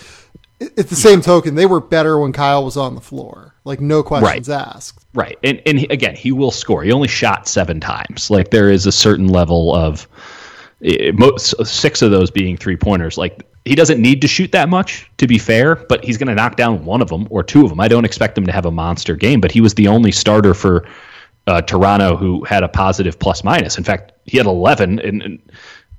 at the same token, they were better when Kyle was on the floor. Like no questions right. asked. Right, and and he, again, he will score. He only shot seven times. Like there is a certain level of it, most, six of those being three pointers. Like. He doesn't need to shoot that much, to be fair, but he's going to knock down one of them or two of them. I don't expect him to have a monster game, but he was the only starter for uh, Toronto who had a positive plus-minus. In fact, he had eleven, and, and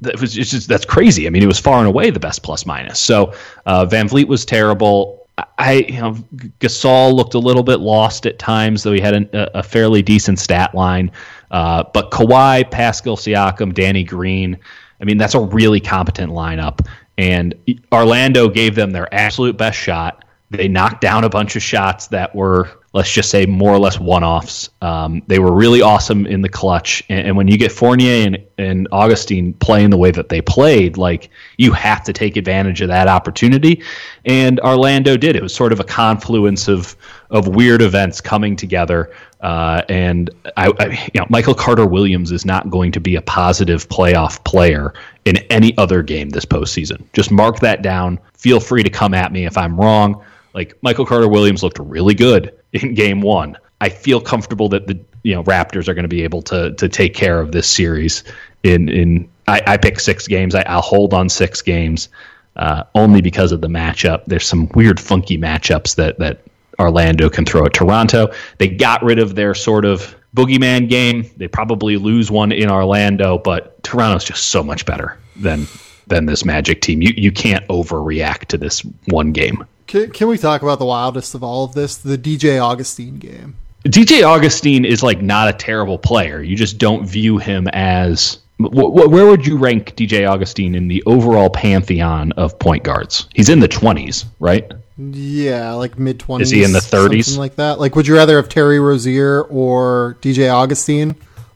that was just, that's crazy. I mean, it was far and away the best plus-minus. So uh, VanVleet was terrible. I you know, Gasol looked a little bit lost at times, though he had an, a, a fairly decent stat line. Uh, but Kawhi, Pascal Siakam, Danny Green, I mean, that's a really competent lineup. And Orlando gave them their absolute best shot. They knocked down a bunch of shots that were let's just say, more or less one-offs. Um, they were really awesome in the clutch. And, and when you get Fournier and, and Augustine playing the way that they played, like, you have to take advantage of that opportunity. And Orlando did. It was sort of a confluence of of weird events coming together. Uh, and I, I, you know, Michael Carter Williams is not going to be a positive playoff player in any other game this postseason. Just mark that down. Feel free to come at me if I'm wrong. Like, Michael Carter Williams looked really good in game one. I feel comfortable that the you know Raptors are going to be able to to take care of this series. In in I, I pick six games. I, I'll hold on six games uh, only because of the matchup. There's some weird, funky matchups that that Orlando can throw at Toronto. They got rid of their sort of boogeyman game. They probably lose one in Orlando, but Toronto's just so much better than than this Magic team. You you can't overreact to this one game. Can, can we talk about the wildest of all of this, the D J Augustine game? D J Augustine is, like, not a terrible player. You just don't view him as... Wh- wh- where would you rank D J Augustine in the overall pantheon of point guards? He's in the twenties, right? Yeah, like mid-twenties. Is he in the thirties? Something like that. Like, would you rather have Terry Rozier or D J Augustine?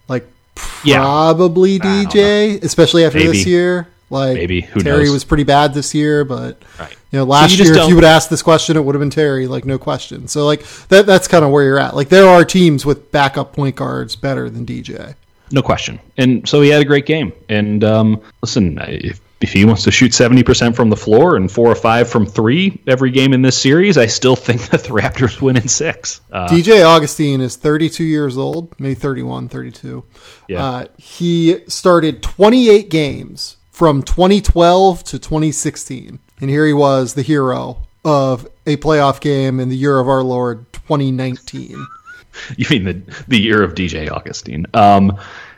Like, probably yeah. D J, especially after Maybe. this year. Like, Maybe. Who Terry knows? was pretty bad this year, but right. you know, last so you year, if you would ask this question, it would have been Terry, like, no question. So, like, that that's kind of where you're at. Like, there are teams with backup point guards better than D J. No question. And so he had a great game. And um, listen, if, if he wants to shoot seventy percent from the floor and four or five from three every game in this series, I still think that the Raptors win in six. Uh, D J Augustine is thirty-two years old, maybe thirty-one, thirty-two. Yeah. Uh, he started twenty-eight games from twenty twelve to twenty sixteen. And here he was, the hero of a playoff game in the year of our Lord, twenty nineteen. You mean the the year of D J Augustine. Um,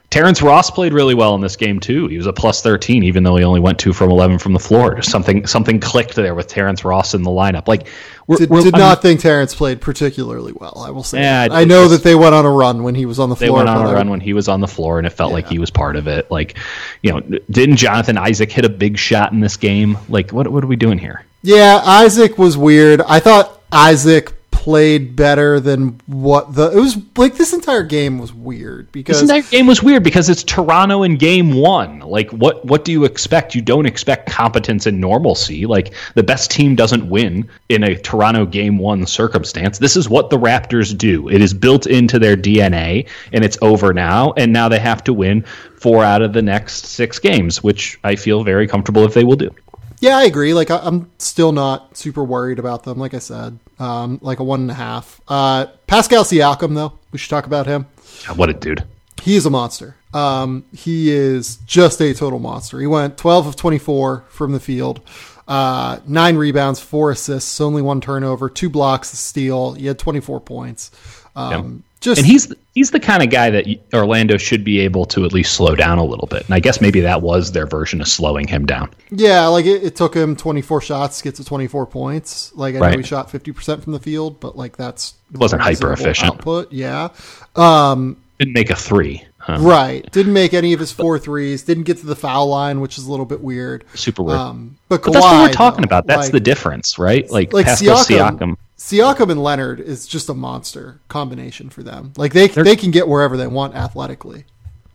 Terrence Ross played really well in this game, too. He was a plus thirteen, even though he only went two from eleven from the floor. Just something something clicked there with Terrence Ross in the lineup. Like, we're, Did, we're, did not think Terrence played particularly well, I will say. Yeah, I know just, that they went on a run when he was on the floor. They went on a run when he was on the floor, and it felt yeah. like he was part of it. Like, you know, didn't Jonathan Isaac hit a big shot in this game? Like, what what are we doing here? Yeah, Isaac was weird. I thought Isaac played better than what the it was like this entire game was weird because this entire game was weird because it's Toronto in game one. Like, what what do you expect? You don't expect competence and normalcy. Like, the best team doesn't win in a Toronto game one circumstance. This is what the Raptors do. It is built into their D N A, and it's over now, and now they have to win four out of the next six games, which I feel very comfortable if they will do. Yeah, I agree. Like, I, I'm still not super worried about them. Like I said, um, like a one and a half. Uh, Pascal Siakam, though, we should talk about him. What a dude. He is a monster. Um, he is just a total monster. He went twelve of twenty-four from the field, uh, nine rebounds, four assists, only one turnover, two blocks, a steal. He had twenty-four points. Um, yeah. Just, and he's he's the kind of guy that Orlando should be able to at least slow down a little bit. And I guess maybe that was their version of slowing him down. Yeah, like it, it took him twenty-four shots to get to twenty-four points. Like, I right. know he shot fifty percent from the field, but like that's... It wasn't hyper-efficient. Output. Yeah. Um, didn't make a three. Huh? Right. Didn't make any of his four threes. Didn't get to the foul line, which is a little bit weird. Super weird. Um, but, Kawhi, but that's what we're talking though. about. That's like, the difference, right? Like, like Pascal Siakam... Siakam Siakam and Leonard is just a monster combination for them. Like, they They're, they can get wherever they want athletically.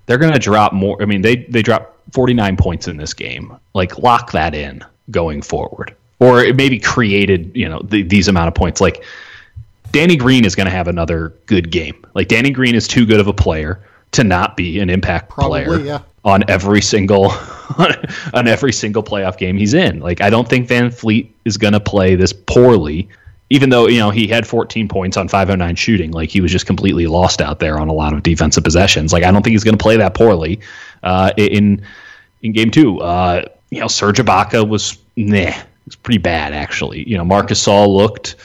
They're going to drop more. I mean, they, they dropped forty-nine points in this game. Like, lock that in going forward. Or it maybe created, you know, the, these amount of points. Like, Danny Green is going to have another good game. Like, Danny Green is too good of a player to not be an impact Probably, player yeah. on every single on every single playoff game he's in. Like, I don't think VanVleet is going to play this poorly. Even though, you know, he had fourteen points on five oh nine shooting, like he was just completely lost out there on a lot of defensive possessions. Like, I don't think he's going to play that poorly uh, in in game two. Uh, you know, Serge Ibaka was nah, it was pretty bad actually. You know, Marc Gasol looked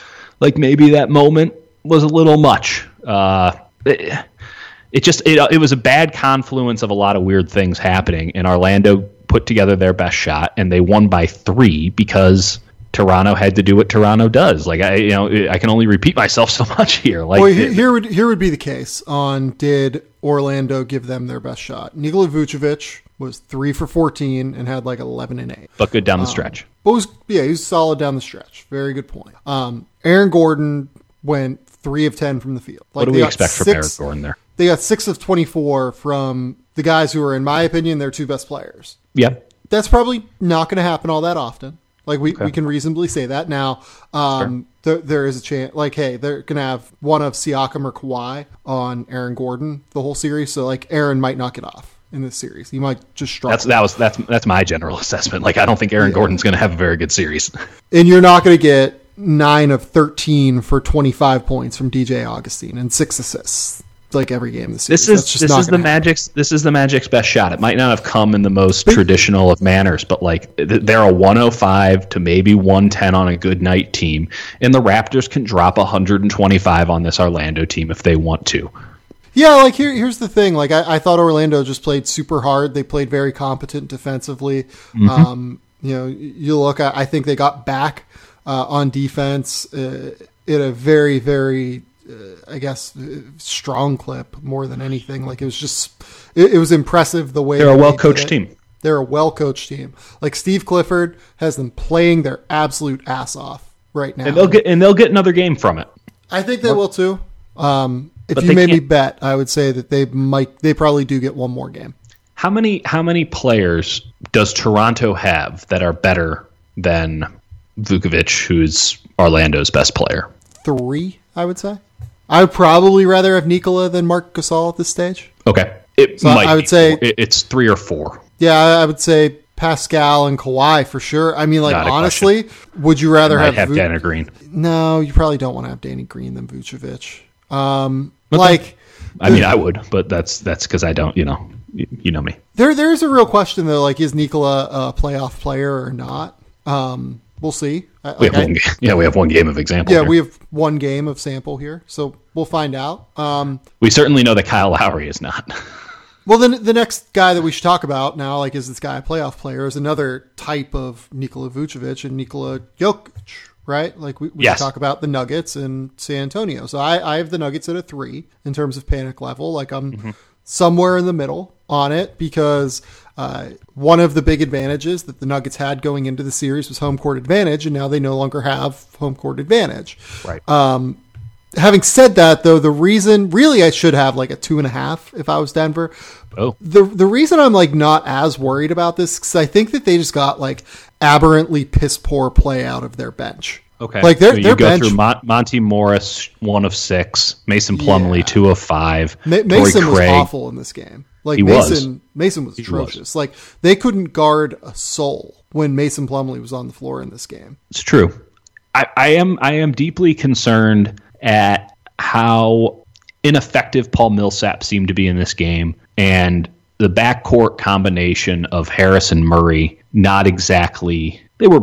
like maybe that moment was a little much. Uh, it, it just it, it was a bad confluence of a lot of weird things happening, and Orlando put together their best shot, and they won by three because Toronto had to do what Toronto does. Like, I, you know, I can only repeat myself so much here. Like, well, here, here would here would be the case on did Orlando give them their best shot? Nikola Vucevic was three for fourteen and had like eleven and eight, but good down the um, stretch. But was yeah, he was solid down the stretch. Very good point. Um, Aaron Gordon went three of ten from the field. Like, what do we expect six, from Eric Gordon there? They got six of twenty-four from the guys who are, in my opinion, their two best players. Yeah. That's probably not going to happen all that often. Like, we, okay. we can reasonably say that. Now, um, sure. th- there is a chance, like, hey, they're going to have one of Siakam or Kawhi on Aaron Gordon the whole series. So, like, Aaron might not get off in this series. He might just struggle. That's, that was, that's, that's my general assessment. Like, I don't think Aaron yeah. Gordon's going to have a very good series. And you're not going to get nine of thirteen for twenty-five points from D J Augustine and six assists. Like every game this season. This is, this is the Magic's this is the Magic's best shot. It might not have come in the most but, traditional of manners, but like they're a one oh five to maybe one ten on a good night team, and the Raptors can drop one twenty-five on this Orlando team if they want to. Yeah, like here, here's the thing. Like I, I thought Orlando just played super hard. They played very competent defensively. Mm-hmm. Um, you know, you look. I, I think they got back uh, on defense uh, in a very very. Uh, I guess uh, strong clip more than anything. Like it was just, it, it was impressive the way they're a well coached team. They're a well coached team. Like Steve Clifford has them playing their absolute ass off right now, and they'll get and they'll get another game from it. I think they will too. Um, if you made me bet, I would say that they might. They probably do get one more game. How many how many players does Toronto have that are better than Vucevic, who's Orlando's best player? Three, I would say. I would probably rather have Nikola than Marc Gasol at this stage. Okay. It so might I would be. Say it's three or four. Yeah, I would say Pascal and Kawhi for sure. I mean, like, honestly, question. Would you rather have, have Vuc- Danny Green? No, you probably don't want to have Danny Green than Vucevic. Um, okay. Like, I mean, I would, but that's that's because I don't, you know, you, you know me. There, There's a real question, though, like, is Nikola a playoff player or not? Um We'll see. We like have I, one, yeah, we have one game of example. Yeah, here. We have one game of sample here, so we'll find out. Um, we certainly know that Kyle Lowry is not. Well, then the next guy that we should talk about now, like, is this guy a playoff player? Is another type of Nikola Vucevic and Nikola Jokic, right? Like we, we yes. talk about the Nuggets and San Antonio. So I, I have the Nuggets at a three in terms of panic level. Like I'm mm-hmm. somewhere in the middle on it because. Uh, one of the big advantages that the Nuggets had going into the series was home court advantage, and now they no longer have home court advantage. Right. Um, having said that, though, the reason really I should have like a two and a half if I was Denver. Oh. The the reason I'm like not as worried about this because I think that they just got like aberrantly piss poor play out of their bench. Okay. Like their, so you their go bench, through Mon- Monty Morris, one of six, Mason Plumlee, yeah. two of five. Ma- Mason Torrey was Craig. Awful in this game. Like he Mason, was. Mason was atrocious. Was. Like they couldn't guard a soul when Mason Plumlee was on the floor in this game. It's true. I, I am. I am deeply concerned at how ineffective Paul Millsap seemed to be in this game, and the backcourt combination of Harris and Murray. Not exactly. They were.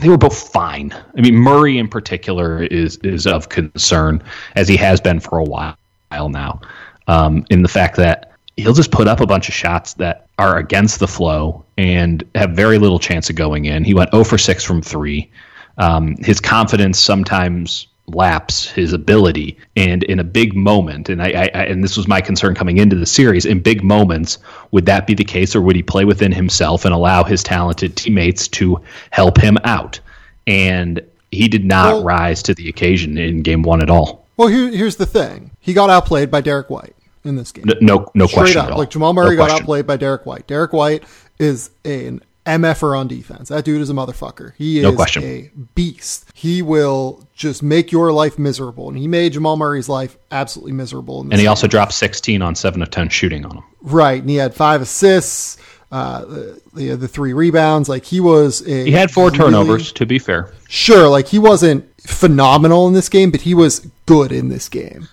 They were both fine. I mean, Murray in particular is is of concern as he has been for a while now. Um, in the fact that. He'll just put up a bunch of shots that are against the flow and have very little chance of going in. He went zero for six from three. Um, his confidence sometimes laps his ability. And in a big moment, and I, I, I and this was my concern coming into the series, in big moments, would that be the case, or would he play within himself and allow his talented teammates to help him out? And he did not well, rise to the occasion in game one at all. Well, here, here's the thing. He got outplayed by Derek White. In this game, no, no straight question up. At all. Like Jamal Murray no got question. Outplayed by Derek White. Derek White is an M F-er on defense. That dude is a motherfucker. He is no question. A beast. He will just make your life miserable, and he made Jamal Murray's life absolutely miserable. In this and he game. Also dropped sixteen on seven of ten shooting on him. Right, and he had five assists, uh, the, the the three rebounds. Like he was. A he had four really, turnovers. To be fair, sure. Like he wasn't phenomenal in this game, but he was good in this game.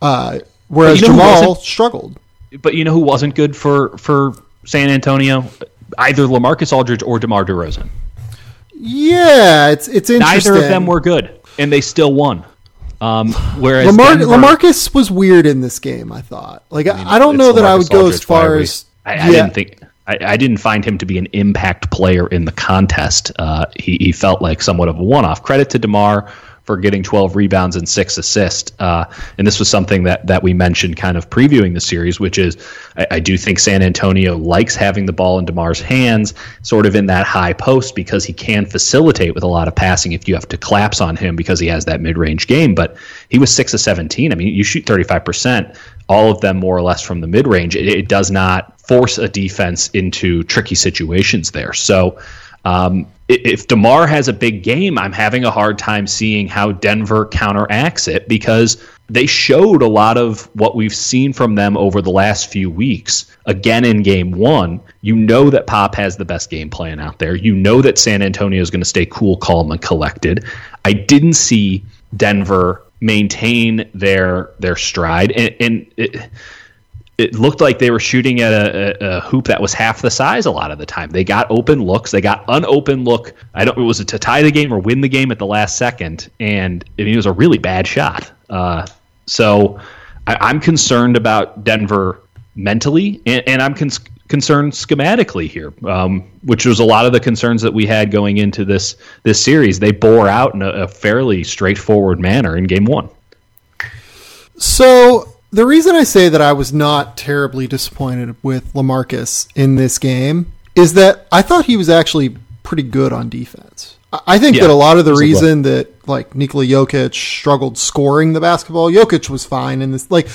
Uh, Whereas you know Jamal struggled. But you know who wasn't good for, for San Antonio? Either LaMarcus Aldridge or DeMar DeRozan. Yeah, it's it's interesting. Neither of them were good, and they still won. Um, whereas Lamar- Denver, LaMarcus was weird in this game, I thought. Like I, mean, I don't know that LaMarcus I would go Aldridge as far as... I, I yeah. didn't think... I, I didn't find him to be an impact player in the contest. Uh, he, he felt like somewhat of a one-off. Credit to DeMar for getting twelve rebounds and six assists. Uh, and this was something that, that we mentioned kind of previewing the series, which is I, I do think San Antonio likes having the ball in DeMar's hands sort of in that high post because he can facilitate with a lot of passing if you have to collapse on him because he has that mid-range game. But he was six of seventeen. I mean, you shoot thirty-five percent, all of them more or less from the mid-range. It, it does not force a defense into tricky situations there. So um if DeMar has a big game, I'm having a hard time seeing how Denver counteracts it because they showed a lot of what we've seen from them over the last few weeks. Again, in game one, you know that Pop has the best game plan out there. You know that San Antonio is going to stay cool, calm, and collected. I didn't see Denver maintain their their stride, and, and it, it looked like they were shooting at a, a, a hoop that was half the size a lot of the time. They got open looks. They got an open look. I don't. Was it to tie the game or win the game at the last second? And I mean, it was a really bad shot. Uh, so I, I'm concerned about Denver mentally, and, and I'm con- concerned schematically here, um, which was a lot of the concerns that we had going into this this series. They bore out in a, a fairly straightforward manner in game one. So. The reason I say that I was not terribly disappointed with LaMarcus in this game is that I thought he was actually pretty good on defense. I think yeah, that a lot of the reason that like Nikola Jokic struggled scoring the basketball, Jokic was fine in this. Like,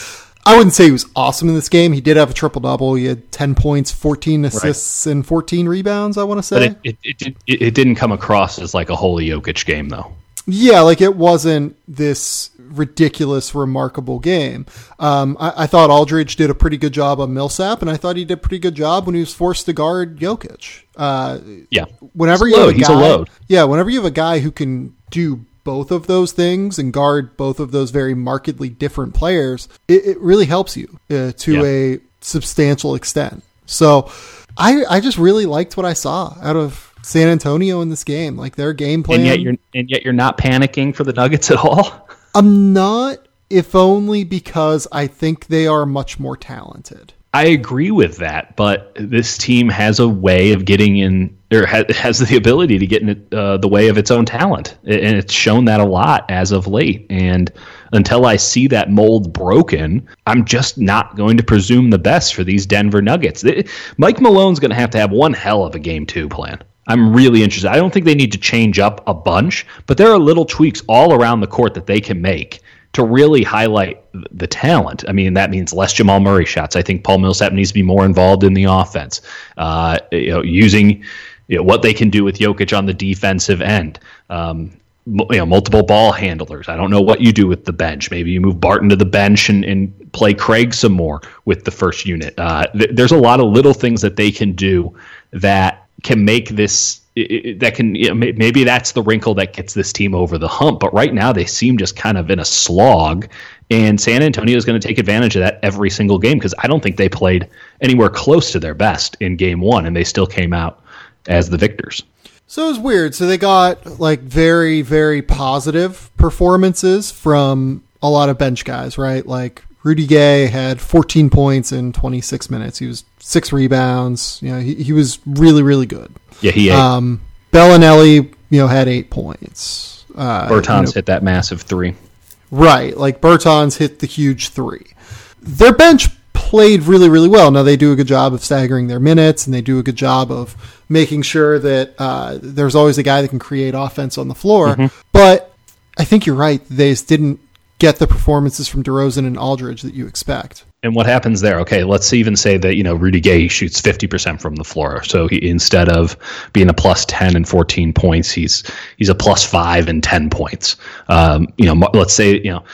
I wouldn't say he was awesome in this game. He did have a triple double. He had ten points, fourteen assists, right. and fourteen rebounds. I want to say, but it, it, it, it, it didn't come across as like a holy Jokic game, though. Yeah, like it wasn't this ridiculous, remarkable game. Um, I, I thought Aldridge did a pretty good job on Millsap, and I thought he did a pretty good job when he was forced to guard Jokic. Uh, yeah, whenever he's you have a guy, he's a load. Yeah, whenever you have a guy who can do both of those things and guard both of those very markedly different players, it, it really helps you uh, to yeah. a substantial extent. So, I I just really liked what I saw out of San Antonio in this game, like their game plan. And yet you're and yet you're not panicking for the Nuggets at all. I'm not, if only because I think they are much more talented. I agree with that, but this team has a way of getting in, or ha- has the ability to get in uh, the way of its own talent, and it's shown that a lot as of late. And until I see that mold broken, I'm just not going to presume the best for these Denver Nuggets. It, Mike Malone's going to have to have one hell of a game two plan. I'm really interested. I don't think they need to change up a bunch, but there are little tweaks all around the court that they can make to really highlight the talent. I mean, that means less Jamal Murray shots. I think Paul Millsap needs to be more involved in the offense, uh, you know, using you know, what they can do with Jokic on the defensive end. Um, you know, multiple ball handlers. I don't know what you do with the bench. Maybe you move Barton to the bench and, and play Craig some more with the first unit. Uh, th- there's a lot of little things that they can do that can make this that can you know, maybe that's the wrinkle that gets this team over the hump. But right now they seem just kind of in a slog, and San Antonio is going to take advantage of that every single game. Cause I don't think they played anywhere close to their best in game one, and they still came out as the victors. So it was weird. So they got like very, very positive performances from a lot of bench guys, right? Like Rudy Gay had fourteen points in twenty-six minutes. He was six rebounds. You know, he, he was really, really good. Yeah, he ate. Um, Bellinelli, you know, had eight points. Uh, Bertans you know, hit that massive three. Right. Like Bertans hit the huge three. Their bench played really, really well. Now they do a good job of staggering their minutes, and they do a good job of making sure that uh, there's always a guy that can create offense on the floor. Mm-hmm. But I think you're right. They just didn't get the performances from DeRozan and Aldridge that you expect. And what happens there? Okay, let's even say that, you know, Rudy Gay shoots fifty percent from the floor. So he, instead of being a plus ten and fourteen points, he's he's a plus five and ten points. Um, you know, let's say, you know,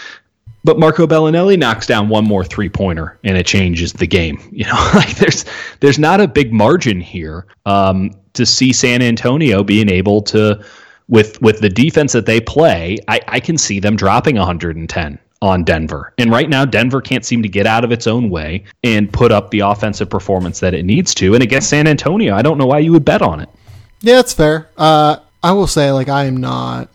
but Marco Bellinelli knocks down one more three-pointer, and it changes the game. You know, like there's there's not a big margin here um, to see San Antonio being able to, With with the defense that they play, I, I can see them dropping one hundred ten on Denver. And right now, Denver can't seem to get out of its own way and put up the offensive performance that it needs to. And against San Antonio, I don't know why you would bet on it. Yeah, it's fair. Uh, I will say, like, I am not...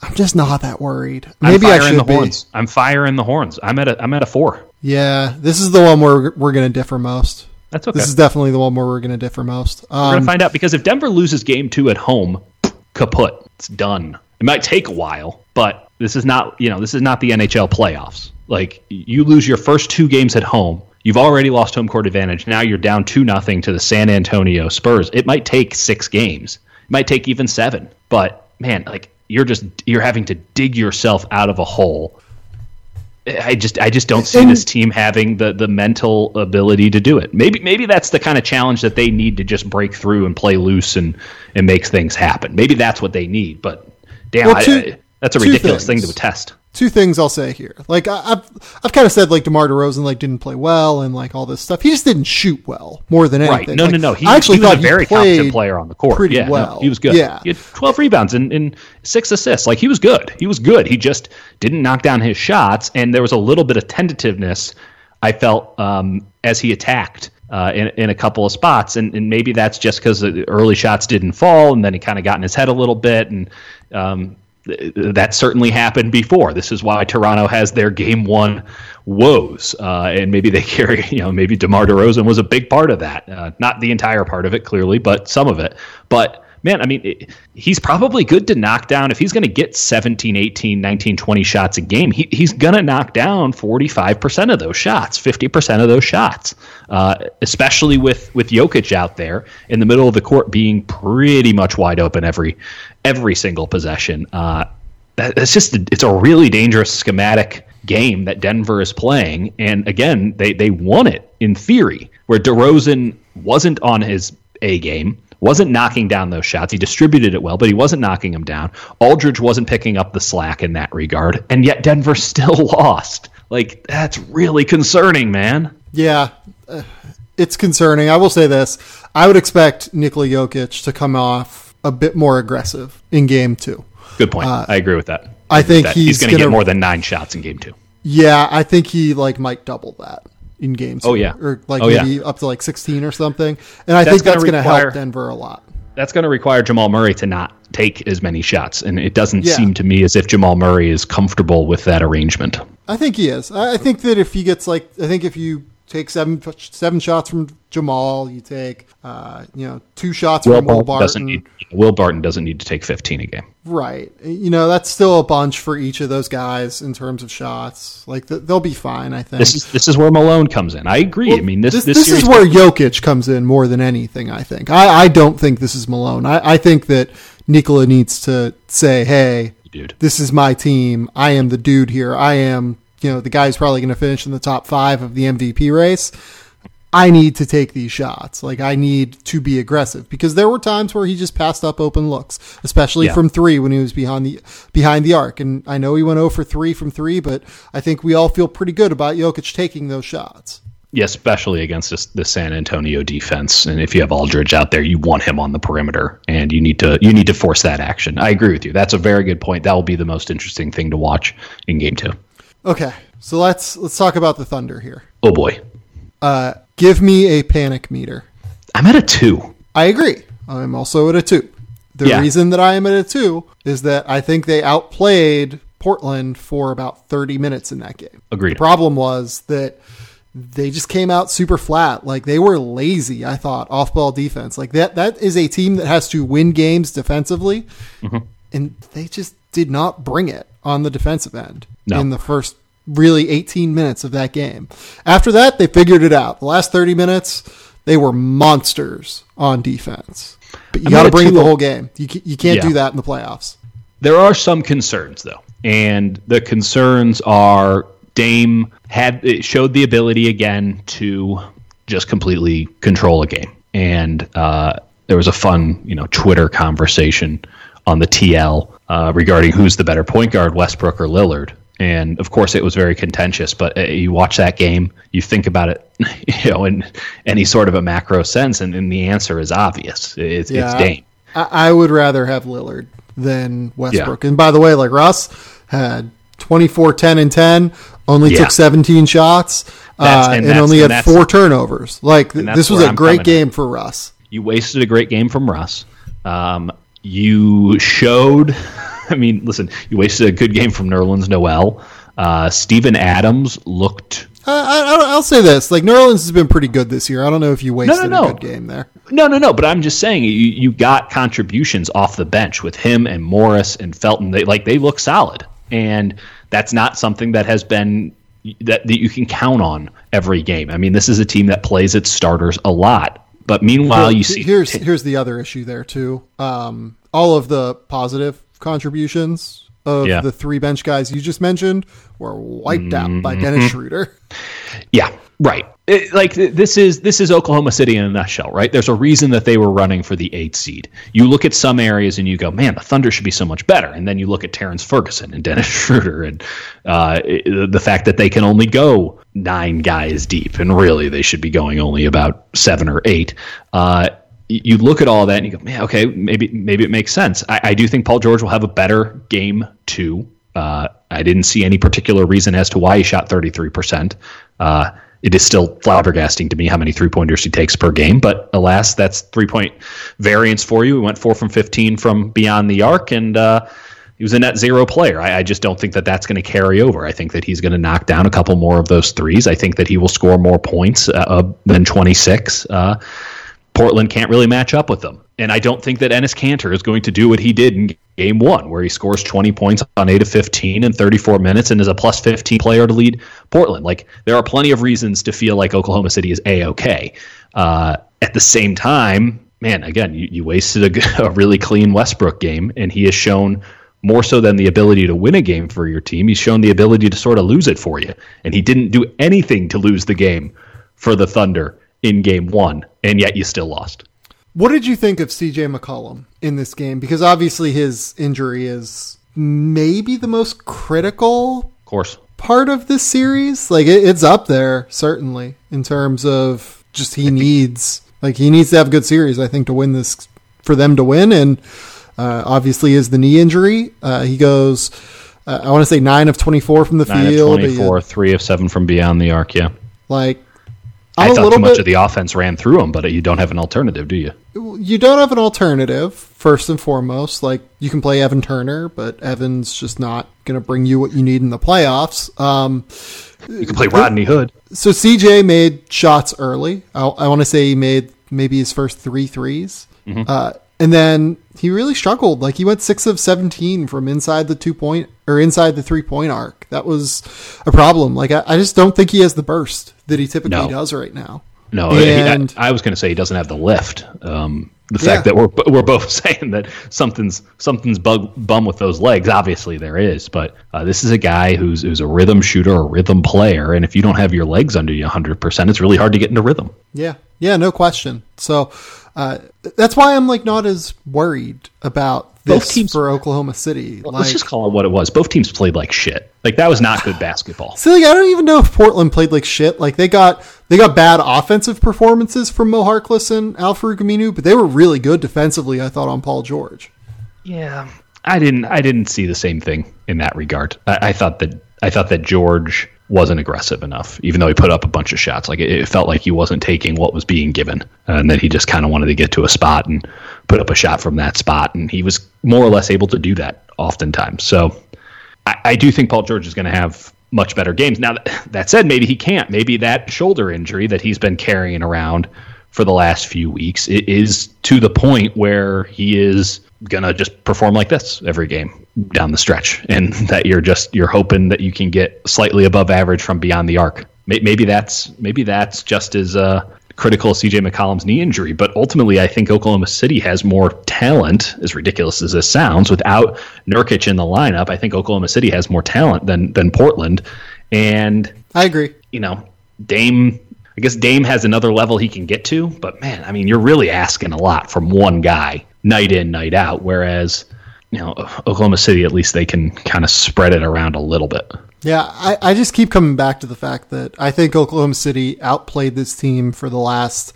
I'm just not that worried. Maybe I should be. I'm firing the horns. I'm at a, I'm at a four. Yeah, this is the one where we're going to differ most. That's okay. This is definitely the one where we're going to differ most. Um, we're going to find out, because if Denver loses game two at home, kaput. It's done. It might take a while, but this is not, you know, this is not the N H L playoffs. Like, you lose your first two games at home. You've already lost home court advantage. Now you're down two nothing to the San Antonio Spurs. It might take six games. It might take even seven. But man, like you're just you're having to dig yourself out of a hole. I just I just don't see this team having the, the mental ability to do it. Maybe maybe that's the kind of challenge that they need to just break through and play loose and, and make things happen. Maybe that's what they need. But damn, well, two, I, I, that's a ridiculous things. thing to attest. Two things I'll say here. Like I, I've I've kind of said like DeMar DeRozan like didn't play well and like all this stuff. He just didn't shoot well more than anything. Right? No, like, no, no. He, I actually he was thought a very competent player on the court. Pretty yeah, well. No, he was good. Yeah. He had twelve rebounds and, and six assists. Like he was good. He was good. He just didn't knock down his shots, and there was a little bit of tentativeness I felt um, as he attacked uh, in in a couple of spots, and and maybe that's just because the early shots didn't fall, and then he kind of got in his head a little bit, and. Um, That certainly happened before. This is why Toronto has their game one woes, uh, and maybe they carry. You know, maybe DeMar DeRozan was a big part of that. Uh, not the entire part of it, clearly, but some of it. But man, I mean, it, he's probably good to knock down. If he's going to get seventeen, eighteen, nineteen, twenty shots a game, he, he's going to knock down forty-five percent of those shots, fifty percent of those shots, uh, especially with, with Jokic out there in the middle of the court being pretty much wide open every every single possession. Uh, it's just it's a really dangerous schematic game that Denver is playing. And again, they, they won it in theory, where DeRozan wasn't on his A game. Wasn't knocking down those shots. He distributed it well, but he wasn't knocking them down. Aldridge wasn't picking up the slack in that regard, and yet Denver still lost. Like, that's really concerning, man. Yeah, uh, it's concerning. I will say this. I would expect Nikola Jokic to come off a bit more aggressive in game two. Good point. Uh, I agree with that. I, I think that. he's, he's going to get more than nine shots in game two. Yeah, I think he like might double that. In games, oh yeah, or like oh, maybe yeah. up to like sixteen or something, and I that's think that's going to help Denver a lot. That's going to require Jamal Murray to not take as many shots, and it doesn't yeah. seem to me as if Jamal Murray is comfortable with that arrangement. I think he is. I think that if he gets like, I think if you take seven seven shots from Jamal, you take uh, you know two shots Will from Will Barton. Doesn't need, Will Barton doesn't need to take fifteen a game, right? You know that's still a bunch for each of those guys in terms of shots. Like th- they'll be fine, I think. This is this is where Malone comes in. I agree. Well, I mean this this, this, this is where Jokic comes in more than anything. I think. I, I don't think this is Malone. I, I think that Nikola needs to say, "Hey, dude, this is my team. I am the dude here. I am you know the guy who's probably going to finish in the top five of the M V P race." I need to take these shots. Like I need to be aggressive because there were times where he just passed up open looks, especially yeah. from three when he was behind the, behind the arc. And I know he went zero for three from three, but I think we all feel pretty good about Jokic taking those shots. Yeah, especially against this, the San Antonio defense. And if you have Aldridge out there, you want him on the perimeter and you need to, you need to force that action. I agree with you. That's a very good point. That will be the most interesting thing to watch in game two. Okay. So let's, let's talk about the Thunder here. Oh boy. Uh, Give me a panic meter. I'm at a two. I agree. I'm also at a two. The yeah. reason that I am at a two is that I think they outplayed Portland for about thirty minutes in that game. Agreed. The problem was that they just came out super flat. Like they were lazy, I thought, off-ball defense. Like that. That is a team that has to win games defensively, mm-hmm. and they just did not bring it on the defensive end no. in the first really eighteen minutes of that game. After that, they figured it out. The last thirty minutes, they were monsters on defense. But you got to bring it the whole game. You you can't yeah. do that in the playoffs. There are some concerns, though. And the concerns are Dame had it showed the ability again to just completely control a game. And uh, there was a fun, you know, Twitter conversation on the T L uh, regarding who's the better point guard, Westbrook or Lillard. And of course, it was very contentious. But uh, you watch that game, you think about it, you know, in any sort of a macro sense, and, and the answer is obvious. It's, yeah, it's Dame. I, I would rather have Lillard than Westbrook. Yeah. And by the way, like Russ had twenty-four, ten, and ten, only yeah. took seventeen shots, uh, and, and only and had four turnovers. Like th- this was a I'm great game at. for Russ. You wasted a great game from Russ. Um, you showed. I mean, listen, you wasted a good game from Nerlens Noel. Uh, Steven Adams looked I, I, I'll say this. Like, New Orleans has been pretty good this year. I don't know if you wasted no, no, no. a good game there. No, no, no. But I'm just saying you, you got contributions off the bench with him and Morris and Felton. They, like, they look solid. And that's not something that has been that, that you can count on every game. I mean, this is a team that plays its starters a lot. But meanwhile, well, you see... Here's, here's the other issue there, too. Um, all of the positive contributions... of yeah. the three bench guys you just mentioned were wiped out mm-hmm. by Dennis Schroeder. Yeah, right. It, like this is this is Oklahoma City in a nutshell, right? There's a reason that they were running for the eighth seed. You look at some areas and you go, man, the Thunder should be so much better. And then you look at Terrence Ferguson and Dennis Schroeder and uh, the fact that they can only go nine guys deep, and really they should be going only about seven or eight. Uh, you look at all that and you go, man, okay, maybe maybe it makes sense. I, I do think Paul George will have a better game too. Uh, I didn't see any particular reason as to why he shot thirty-three percent. Uh, it is still flabbergasting to me how many three-pointers he takes per game, but alas, that's three-point variance for you. We went four from fifteen from beyond the arc, and uh, he was a net zero player. I, I just don't think that that's going to carry over. I think that he's going to knock down a couple more of those threes. I think that he will score more points uh, than twenty-six. Uh Portland can't really match up with them. And I don't think that Enes Kanter is going to do what he did in game one, where he scores twenty points on eight of fifteen in thirty-four minutes and is a plus fifteen player to lead Portland. Like, there are plenty of reasons to feel like Oklahoma City is A-OK. Uh, at the same time, man, again, you, you wasted a, a really clean Westbrook game, and he has shown more so than the ability to win a game for your team. He's shown the ability to sort of lose it for you. And he didn't do anything to lose the game for the Thunder in game one, and yet you still lost. What did you think of C J McCollum in this game? Because obviously his injury is maybe the most critical of course. part of this series. Like, it, it's up there, certainly, in terms of just he needs, like he needs to have a good series, I think, to win this, for them to win. And uh, obviously is the knee injury. Uh, he goes, uh, I want to say nine of twenty-four from the nine field. nine of twenty-four, he, three of seven from beyond the arc, yeah. Like, I'm I thought too much bit, of the offense ran through him, but you don't have an alternative, do you? You don't have an alternative, first and foremost. Like, you can play Evan Turner, but Evan's just not going to bring you what you need in the playoffs. Um, you can play Rodney Hood. So C J made shots early. I, I want to say he made maybe his first three threes. Mm-hmm. Uh, and then he really struggled. Like, he went six of seventeen from inside the two point or inside the three point arc. That was a problem. Like, I, I just don't think he has the burst that he typically no. does right now. No, and, he, I, I was going to say he doesn't have the lift. Um, the fact yeah. that we're we're both saying that something's something's bug, bum with those legs. Obviously, there is, but uh, this is a guy who's who's a rhythm shooter, a rhythm player, and if you don't have your legs under you one hundred percent, it's really hard to get into rhythm. Yeah, yeah, no question. So uh, that's why I'm like not as worried about this both teams for Oklahoma City. Well, like, let's just call it what it was. Both teams played like shit. Like, that was not good basketball. So, like, I don't even know if Portland played like shit. Like, they got they got bad offensive performances from Mo Harkless and Alfarouq Aminu, but they were really good defensively, I thought, on Paul George. Yeah, I didn't I didn't see the same thing in that regard. I, I thought that I thought that George wasn't aggressive enough, even though he put up a bunch of shots. Like, it, it felt like he wasn't taking what was being given, and that he just kind of wanted to get to a spot and put up a shot from that spot, and he was more or less able to do that oftentimes. So I, I do think Paul George is going to have much better games. Now, that said, maybe he can't. Maybe that shoulder injury that he's been carrying around for the last few weeks is to the point where he is going to just perform like this every game down the stretch, and that you're just you're hoping that you can get slightly above average from beyond the arc. Maybe that's maybe that's just as uh, critical as C J McCollum's knee injury. But ultimately, I think Oklahoma City has more talent, as ridiculous as this sounds, without Nurkic in the lineup. I think Oklahoma City has more talent than than Portland. And I agree. You know, Dame. I guess Dame has another level he can get to, but man, I mean, you're really asking a lot from one guy night in, night out. Whereas, you know, Oklahoma City, at least they can kind of spread it around a little bit. Yeah, I, I just keep coming back to the fact that I think Oklahoma City outplayed this team for the last,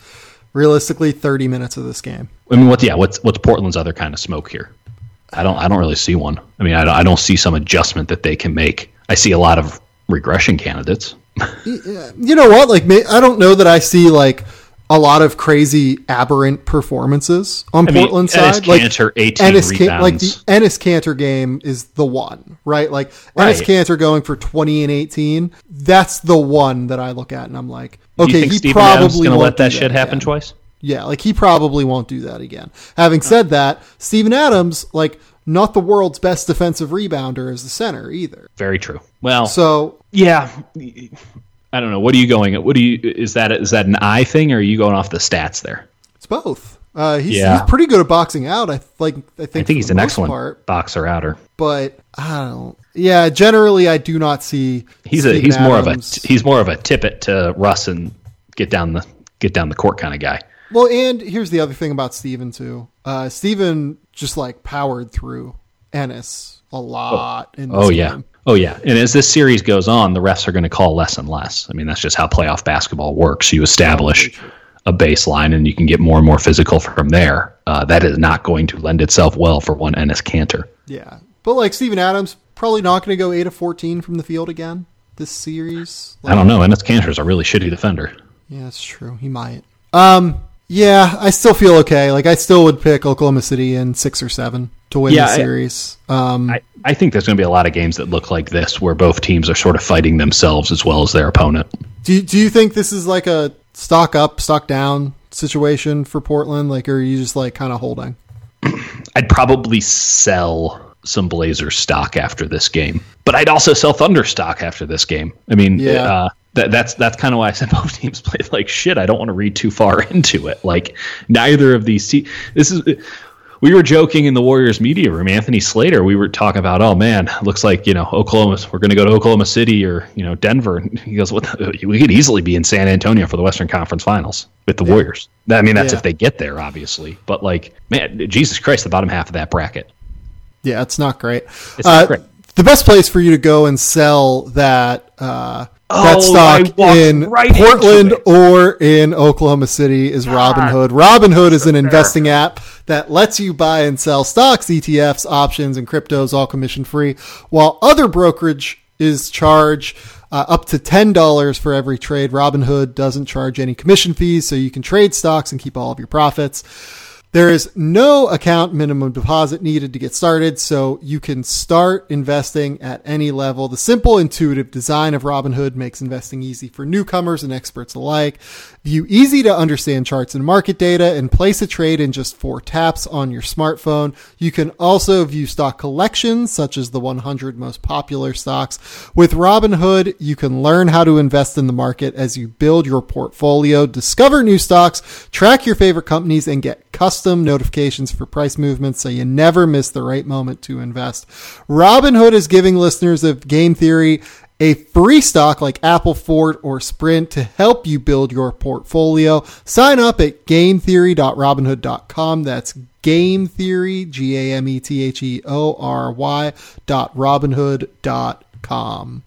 realistically, thirty minutes of this game. I mean, what? Yeah, what's what's Portland's other kind of smoke here? I don't I don't really see one. I mean, I don't, I don't see some adjustment that they can make. I see a lot of regression candidates. You know what? Like, I don't know that I see like a lot of crazy aberrant performances on I Portland's mean, side. Enes like Kanter, eighteen Enes rebounds. Can, like the Enes Kanter game is the one, right? Like right. Enes Kanter going for twenty and eighteen. That's the one that I look at and I'm like, okay, you think he Steven probably going to let that shit that happen again. Twice. Yeah, like he probably won't do that again. Having huh. said that, Steven Adams, like not the world's best defensive rebounder as the center either. Very true. Well, so yeah. I don't know. What are you going at? What do you, is that, is that an eye thing or are you going off the stats there? It's both. Uh, he's, yeah. he's pretty good at boxing out. I like, I think, I think he's an excellent part. boxer outer, but I don't, yeah, generally I do not see. He's a, Steven he's Adams. more of a, he's more of a tip it to Russ and get down the, get down the court kind of guy. Well, and here's the other thing about Steven too. Uh, Steven just like powered through Enes a lot. Oh, in this oh yeah. Game. Oh, yeah. And as this series goes on, the refs are going to call less and less. I mean, that's just how playoff basketball works. You establish a baseline and you can get more and more physical from there. Uh, that is not going to lend itself well for one Enes Kanter. Yeah. But like Steven Adams, probably not going to go eight of fourteen from the field again this series. Like, I don't know. Enes Kanter's a really shitty defender. Yeah, that's true. He might. Um, yeah, I still feel okay. Like, I still would pick Oklahoma City in six or seven. To win yeah, the series. I, um, I, I think there's going to be a lot of games that look like this where both teams are sort of fighting themselves as well as their opponent. Do, do you think this is like a stock up, stock down situation for Portland? Like, or are you just like kind of holding? I'd probably sell some Blazers stock after this game, but I'd also sell Thunder stock after this game. I mean, yeah. uh, that, that's that's kind of why I said both teams played like shit. I don't want to read too far into it. Like, neither of these teams... This is... We were joking in the Warriors media room, Anthony Slater, we were talking about, oh man, looks like, you know, Oklahoma, we're going to go to Oklahoma City or, you know, Denver. And he goes, what the, we could easily be in San Antonio for the Western Conference Finals with the yeah. Warriors. I mean, that's yeah. if they get there, obviously. But like, man, Jesus Christ, the bottom half of that bracket. Yeah, it's not great. It's not uh, great. The best place for you to go and sell that uh, oh, that stock in right Portland or in Oklahoma City is God. Robinhood. Robinhood is an investing app that lets you buy and sell stocks, E T Fs, options, and cryptos, all commission-free, while other brokerage is charge uh, up to ten dollars for every trade. Robinhood doesn't charge any commission fees, so you can trade stocks and keep all of your profits. There is no account minimum deposit needed to get started, so you can start investing at any level. The simple, intuitive design of Robinhood makes investing easy for newcomers and experts alike. View easy-to-understand charts and market data and place a trade in just four taps on your smartphone. You can also view stock collections, such as the one hundred most popular stocks. With Robinhood, you can learn how to invest in the market as you build your portfolio, discover new stocks, track your favorite companies, and get custom notifications for price movements so you never miss the right moment to invest. Robinhood is giving listeners of Game Theory a free stock like Apple, Ford, or Sprint to help you build your portfolio. Sign up at game theory dot robinhood dot com. That's Game Theory, G A M E T H E O R Y dot robinhood dot com.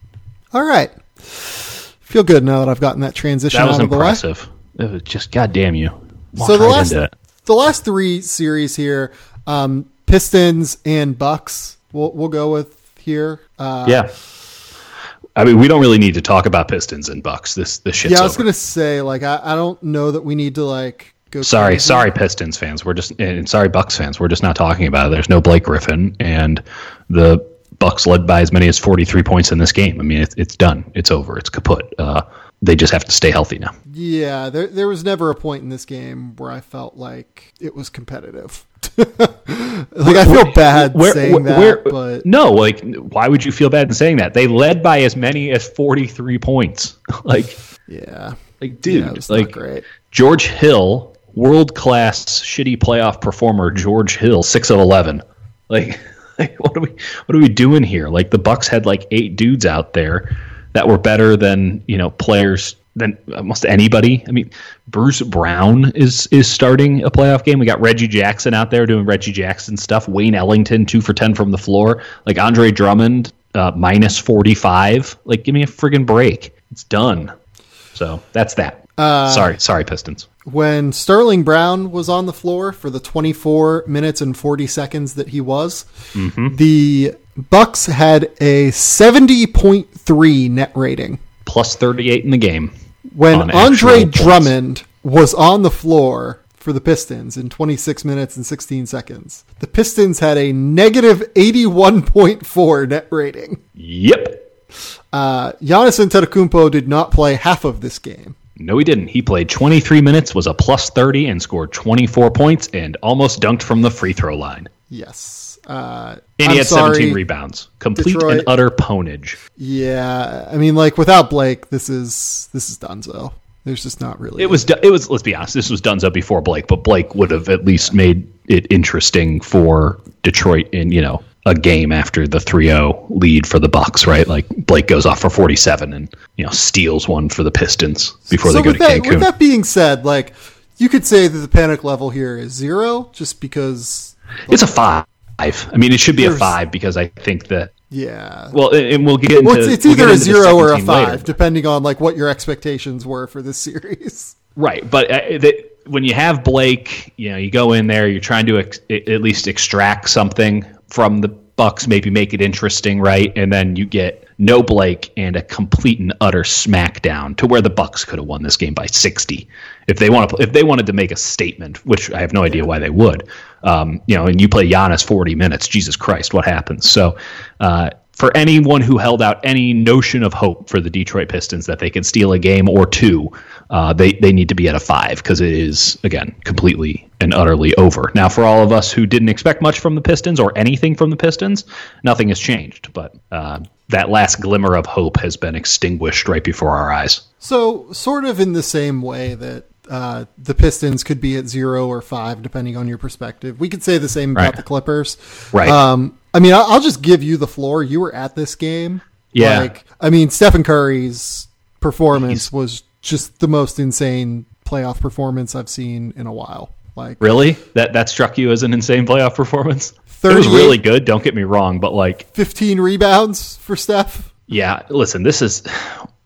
All right. Feel good now that I've gotten that transition out of the way. That was impressive. It was just goddamn you. Walk so the right last... into it. The last three series here, um, Pistons and Bucks, we'll, we'll go with here. Uh, yeah. I mean, we don't really need to talk about Pistons and Bucks. This, this shit's over. Yeah, I was going to say, like, I, I don't know that we need to, like, go. Sorry, crazy. sorry, Pistons fans. We're just, and sorry, Bucks fans. We're just not talking about it. There's no Blake Griffin, and the Bucks led by as many as forty-three points in this game. I mean, it's, it's done. It's over. It's kaput. Uh, They just have to stay healthy now. Yeah, there there was never a point in this game where I felt like it was competitive. like I feel bad where, saying where, where, that, but no, like why would you feel bad in saying that? They led by as many as forty-three points. like yeah, like dude, yeah, it's like great. George Hill, world class shitty playoff performer. George Hill, six of eleven. Like, like what are we what are we doing here? Like the Bucks had like eight dudes out there that were better than, you know, players than almost anybody. I mean, Bruce Brown is is starting a playoff game. We got Reggie Jackson out there doing Reggie Jackson stuff. Wayne Ellington, two for ten from the floor. Like Andre Drummond, uh, minus forty-five. Like, give me a friggin' break. It's done. So that's that. Uh, sorry, sorry, Pistons. When Sterling Brown was on the floor for the twenty-four minutes and forty seconds that he was, mm-hmm. the Bucks had a seventy point three net rating. Plus thirty-eight in the game. When Andre Drummond was on the floor for the Pistons in twenty-six minutes and sixteen seconds. The Pistons had a negative eighty-one point four net rating. Yep. Uh, Giannis Antetokounmpo did not play half of this game. No, he didn't. He played twenty-three minutes, was a plus thirty, and scored twenty-four points and almost dunked from the free throw line. Yes. Uh, and he I'm had sorry, seventeen rebounds. Complete Detroit. And utter ponage. Yeah. I mean, like, without Blake, this is this is Dunzo. There's just not really... It was, It was. let's be honest, this was Dunzo before Blake, but Blake would have at least yeah. made it interesting for Detroit in, you know, a game after the three oh lead for the Bucks, right? Like, Blake goes off for forty-seven and, you know, steals one for the Pistons before so they go to that, Cancun. With that being said, like, you could say that the panic level here is zero just because... Like, it's a five. I mean, it should be a five because I think that... Yeah. Well, and we'll get into... Well, it's, it's either we'll a zero or a five, later. Depending on, like, what your expectations were for this series. Right, but uh, they, when you have Blake, you know, you go in there, you're trying to ex- at least extract something from the Bucks, maybe make it interesting, right? And then you get no Blake and a complete and utter smackdown to where the Bucks could have won this game by sixty if they want to. If they wanted to make a statement, which I have no idea why they would, um, you know, and you play Giannis forty minutes, Jesus Christ, what happens? So, uh, for anyone who held out any notion of hope for the Detroit Pistons that they could steal a game or two, uh, they they need to be at a five because it is, again, completely and utterly over. Now, for all of us who didn't expect much from the Pistons or anything from the Pistons, nothing has changed. But uh, that last glimmer of hope has been extinguished right before our eyes. So sort of in the same way that uh, the Pistons could be at zero or five, depending on your perspective, we could say the same about right. the Clippers. Right. Um, I mean, I'll just give you the floor. You were at this game. Yeah. Like, I mean, Stephen Curry's performance He's... was just the most insane playoff performance I've seen in a while. Like, really? That that struck you as an insane playoff performance? It was really good. Don't get me wrong, but like fifteen rebounds for Steph. Yeah. Listen, this is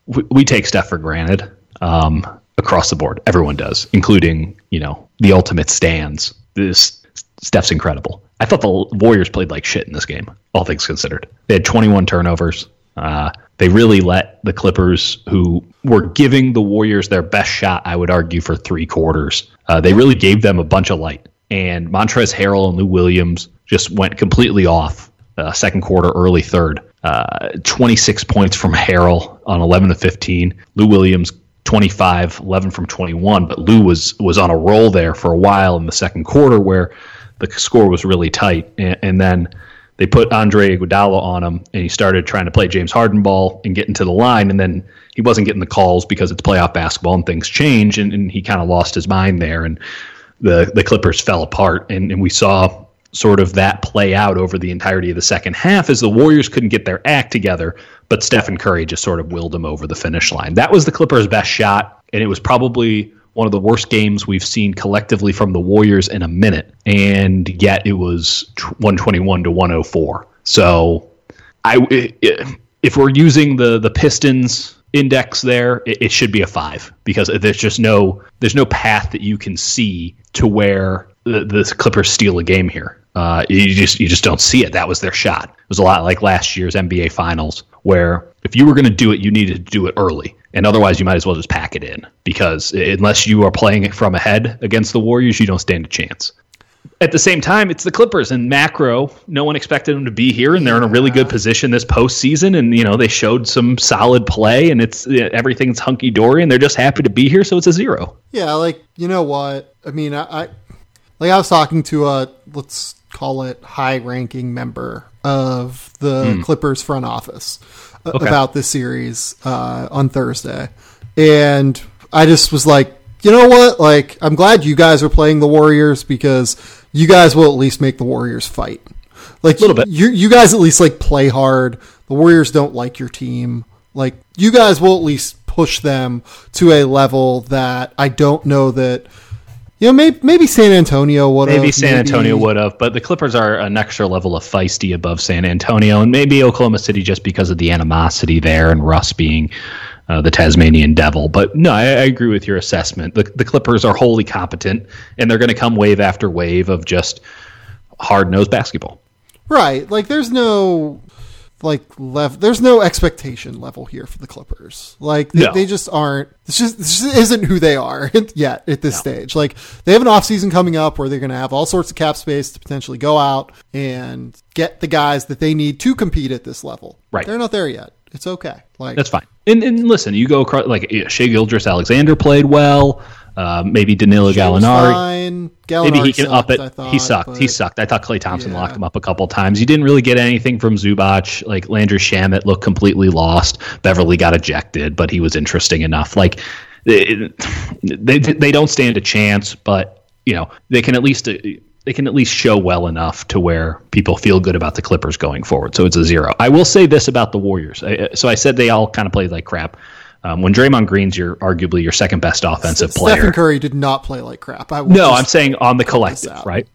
we, we take Steph for granted um, across the board. Everyone does, including, you know, the ultimate stans. This Steph's incredible. I thought the Warriors played like shit in this game, all things considered. They had twenty-one turnovers. Uh, they really let the Clippers, who were giving the Warriors their best shot, I would argue, for three quarters. Uh, they really gave them a bunch of light. And Montrezl Harrell and Lou Williams just went completely off uh, second quarter, early third. Uh, twenty-six points from Harrell on eleven to fifteen. Lou Williams, twenty-five, eleven from twenty-one. But Lou was, was on a roll there for a while in the second quarter where the score was really tight, and, and then they put Andre Iguodala on him, and he started trying to play James Harden ball and get into the line, and then he wasn't getting the calls because it's playoff basketball and things change, and, and he kind of lost his mind there, and the, the Clippers fell apart, and, and we saw sort of that play out over the entirety of the second half as the Warriors couldn't get their act together, but Stephen Curry just sort of willed him over the finish line. That was the Clippers' best shot, and it was probably one of the worst games we've seen collectively from the Warriors in a minute. And yet it was one twenty-one to one oh four. So I, if we're using the, the Pistons index there, it, it should be a five because there's just no, there's no path that you can see to where the, the Clippers steal a game here. Uh, you just, you just don't see it. That was their shot. It was a lot like last year's N B A finals where if you were going to do it, you needed to do it early. And otherwise, you might as well just pack it in because unless you are playing it from ahead against the Warriors, you don't stand a chance. At the same time, it's the Clippers and macro. No one expected them to be here, and they're in a really good position this postseason. And, you know, they showed some solid play, and it's everything's hunky-dory, and they're just happy to be here, so it's a zero. Yeah, like, you know what? I mean, I, I like I was talking to a, let's call it, high-ranking member of the mm. Clippers front office. Okay. About this series uh, on Thursday. And I just was like, you know what? Like, I'm glad you guys are playing the Warriors because you guys will at least make the Warriors fight. Like, a little bit. You, you guys at least, like, play hard. The Warriors don't like your team. Like, you guys will at least push them to a level that I don't know that... You know, maybe, maybe San Antonio would have. Maybe San Antonio would have, but the Clippers are an extra level of feisty above San Antonio, and maybe Oklahoma City just because of the animosity there and Russ being uh, the Tasmanian devil. But no, I, I agree with your assessment. The, the Clippers are wholly competent, and they're going to come wave after wave of just hard-nosed basketball. Right. Like, there's no... like level. There's no expectation level here for the Clippers. Like they, no. they just aren't. This just this just isn't who they are yet at this no. stage. Like they have an off season coming up where they're going to have all sorts of cap space to potentially go out and get the guys that they need to compete at this level. Right. They're not there yet. It's okay. Like that's fine. And and listen, you go across like yeah, Shai Gilgeous-Alexander played well. Uh, maybe Danilo Gallinari. Gallinari. Maybe he can sucked, up it. Thought, he sucked. But... He sucked. I thought Klay Thompson yeah. locked him up a couple times. You didn't really get anything from Zubac. Like Landry Shamet looked completely lost. Beverly got ejected, but he was interesting enough. Like they they, they don't stand a chance, but you know they can at least. Uh, they can at least show well enough to where people feel good about the Clippers going forward. So it's a zero. I will say this about the Warriors. I, so I said they all kind of played like crap. Um, when Draymond Green's your arguably your second best offensive Stephen player. Stephen Curry did not play like crap. I no, I'm saying on the collective, right?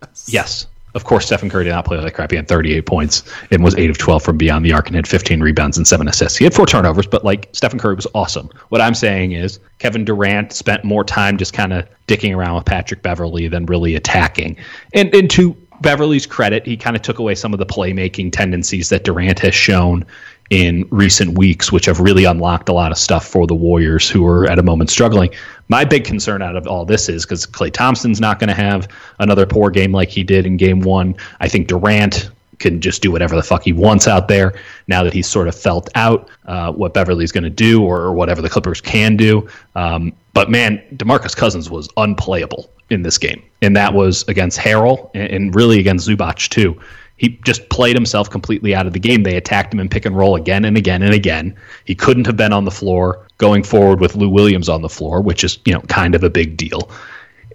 Yes. yes. Of course, Stephen Curry did not play like crap. He had thirty-eight points and was eight of twelve from beyond the arc and had fifteen rebounds and seven assists. He had four turnovers, but like Stephen Curry was awesome. What I'm saying is Kevin Durant spent more time just kind of dicking around with Patrick Beverley than really attacking. And, and to Beverley's credit, he kind of took away some of the playmaking tendencies that Durant has shown in recent weeks, which have really unlocked a lot of stuff for the Warriors, who are at a moment struggling. My big concern out of all this is because Klay Thompson's not going to have another poor game like he did in game one. I think Durant can just do whatever the fuck he wants out there now that he's sort of felt out uh, what Beverly's going to do or, or whatever the Clippers can do. Um, but, man, DeMarcus Cousins was unplayable in this game, and that was against Harrell and, and really against Zubac, too. He just played himself completely out of the game. They attacked him in pick and roll again and again and again. He couldn't have been on the floor going forward with Lou Williams on the floor, which is, you know, kind of a big deal.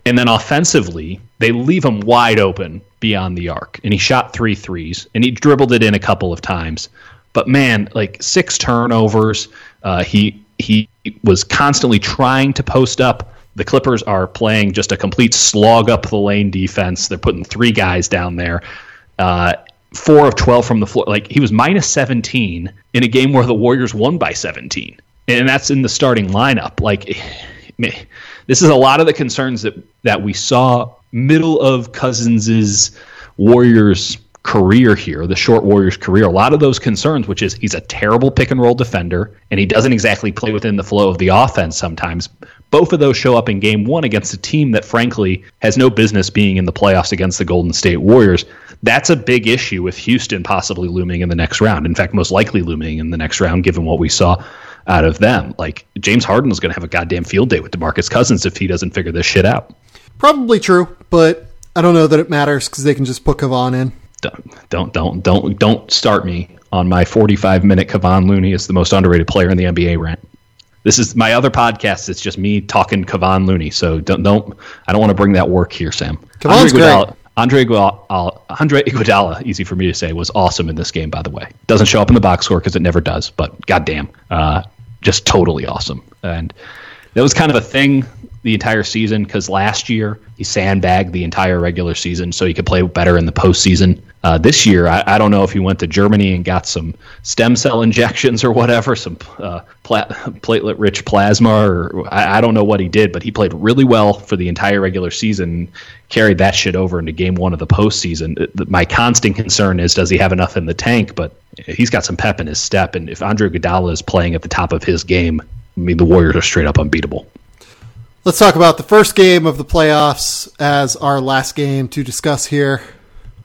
And then offensively, they leave him wide open beyond the arc. And he shot three threes, and he dribbled it in a couple of times. But, man, like six turnovers. Uh, he he was constantly trying to post up. The Clippers are playing just a complete slog up the lane defense. They're putting three guys down there. Uh, four of twelve from the floor. Like he was minus seventeen in a game where the Warriors won by seventeen. And that's in the starting lineup. Like this is a lot of the concerns that, that we saw middle of Cousins' Warriors career here, the short Warriors career. A lot of those concerns, which is he's a terrible pick and roll defender and he doesn't exactly play within the flow of the offense sometimes. Both of those show up in game one against a team that, frankly, has no business being in the playoffs against the Golden State Warriors. That's a big issue with Houston possibly looming in the next round. In fact, most likely looming in the next round, given what we saw out of them. Like, James Harden is going to have a goddamn field day with DeMarcus Cousins if he doesn't figure this shit out. Probably true, but I don't know that it matters because they can just put Kevon in. Don't, don't, don't, don't, don't start me on my forty-five minute Kevon Looney is the most underrated player in the N B A rant. This is my other podcast. It's just me talking Kevon Looney. So don't, don't, I don't want to bring that work here, Sam. Kevon's great. Andre Iguodala, Andre Iguodala, easy for me to say, was awesome in this game, by the way. Doesn't show up in the box score because it never does, but goddamn, uh, just totally awesome. And that was kind of a thing the entire season because last year he sandbagged the entire regular season so he could play better in the postseason. Uh, this year, I, I don't know if he went to Germany and got some stem cell injections or whatever, some uh, plat- platelet-rich plasma, or I, I don't know what he did, but he played really well for the entire regular season, carried that shit over into game one of the postseason. It, the, my constant concern is, does he have enough in the tank? But he's got some pep in his step, and if Andre Iguodala is playing at the top of his game, I mean, the Warriors are straight up unbeatable. Let's talk about the first game of the playoffs as our last game to discuss here.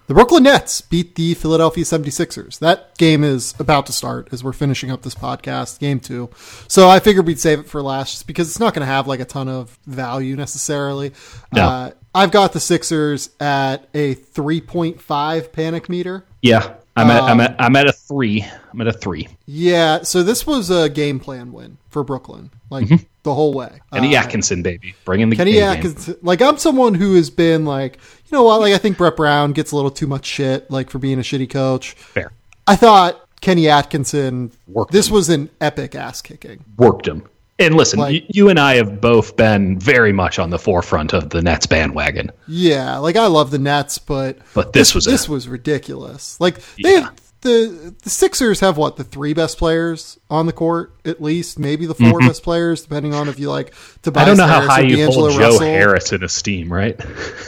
The Brooklyn Nets beat the Philadelphia seventy-sixers. That game is about to start as we're finishing up this podcast, game two. So I figured we'd save it for last just because it's not going to have like a ton of value necessarily. No. Uh, I've got the Sixers at a three point five panic meter. Yeah, I'm at, um, I'm, at, I'm at a three. I'm at a three. Yeah, so this was a game plan win for Brooklyn. Like, mm-hmm. The whole way. Kenny uh, Atkinson, baby. Bring in the Kenny Atkinson. Game. Like, I'm someone who has been like, you know what? Like, I think Brett Brown gets a little too much shit, like, for being a shitty coach. Fair. I thought Kenny Atkinson, Worked this him. was an epic ass kicking. Worked him. And listen, like, you, you and I have both been very much on the forefront of the Nets bandwagon. Yeah. Like, I love the Nets, but, but this, this was, this a, was ridiculous. Like, yeah. they, the the Sixers have, what, the three best players on the court, at least, maybe the four mm-hmm. best players, depending on if you like Tobias Harris or D'Angelo Russell. I don't know how high you hold Joe Harris in esteem, right?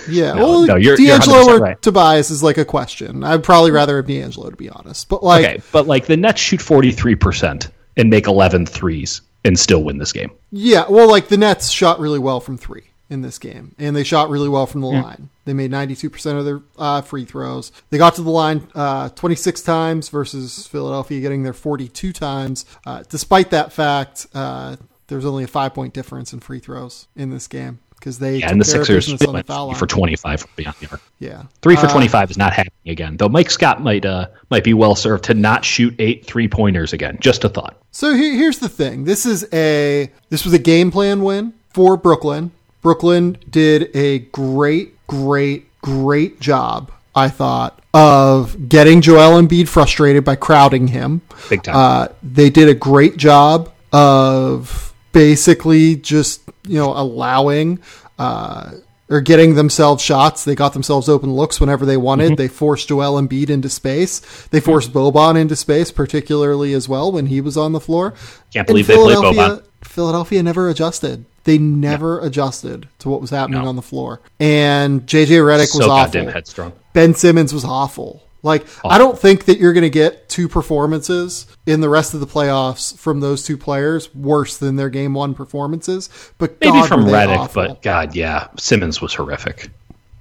Yeah, no, well, no, you're, D'Angelo you're or right. Tobias is like a question. I'd probably rather have D'Angelo, to be honest. But like, okay, but like the Nets shoot forty-three percent and make eleven threes and still win this game. Yeah, well, like the Nets shot really well from three in this game, and they shot really well from the yeah. line. They made ninety-two percent of their uh, free throws. They got to the line uh, twenty-six times versus Philadelphia getting there forty-two times. Uh, despite that fact, uh, there's only a five point difference in free throws in this game because they yeah, and the Sixers on the foul line for twenty-five from beyond the arc. Yeah, three for uh, twenty-five is not happening again. Though Mike Scott might uh, might be well served to not shoot eight three pointers again. Just a thought. So here, here's the thing. This is a this was a game plan win for Brooklyn. Brooklyn did a great, great, great job, I thought, of getting Joel Embiid frustrated by crowding him. Big time. Uh, they did a great job of basically just, you know, allowing uh, or getting themselves shots. They got themselves open looks whenever they wanted. Mm-hmm. They forced Joel Embiid into space. They forced Boban into space, particularly as well when he was on the floor. Can't believe they played Boban. Philadelphia never adjusted. They never yeah. adjusted to what was happening no. on the floor. And J J Redick so was awful. Headstrong. Ben Simmons was awful. Like, awful. I don't think that you're going to get two performances in the rest of the playoffs from those two players worse than their game one performances. But maybe God, from Redick, awful. But God, yeah. Simmons was horrific.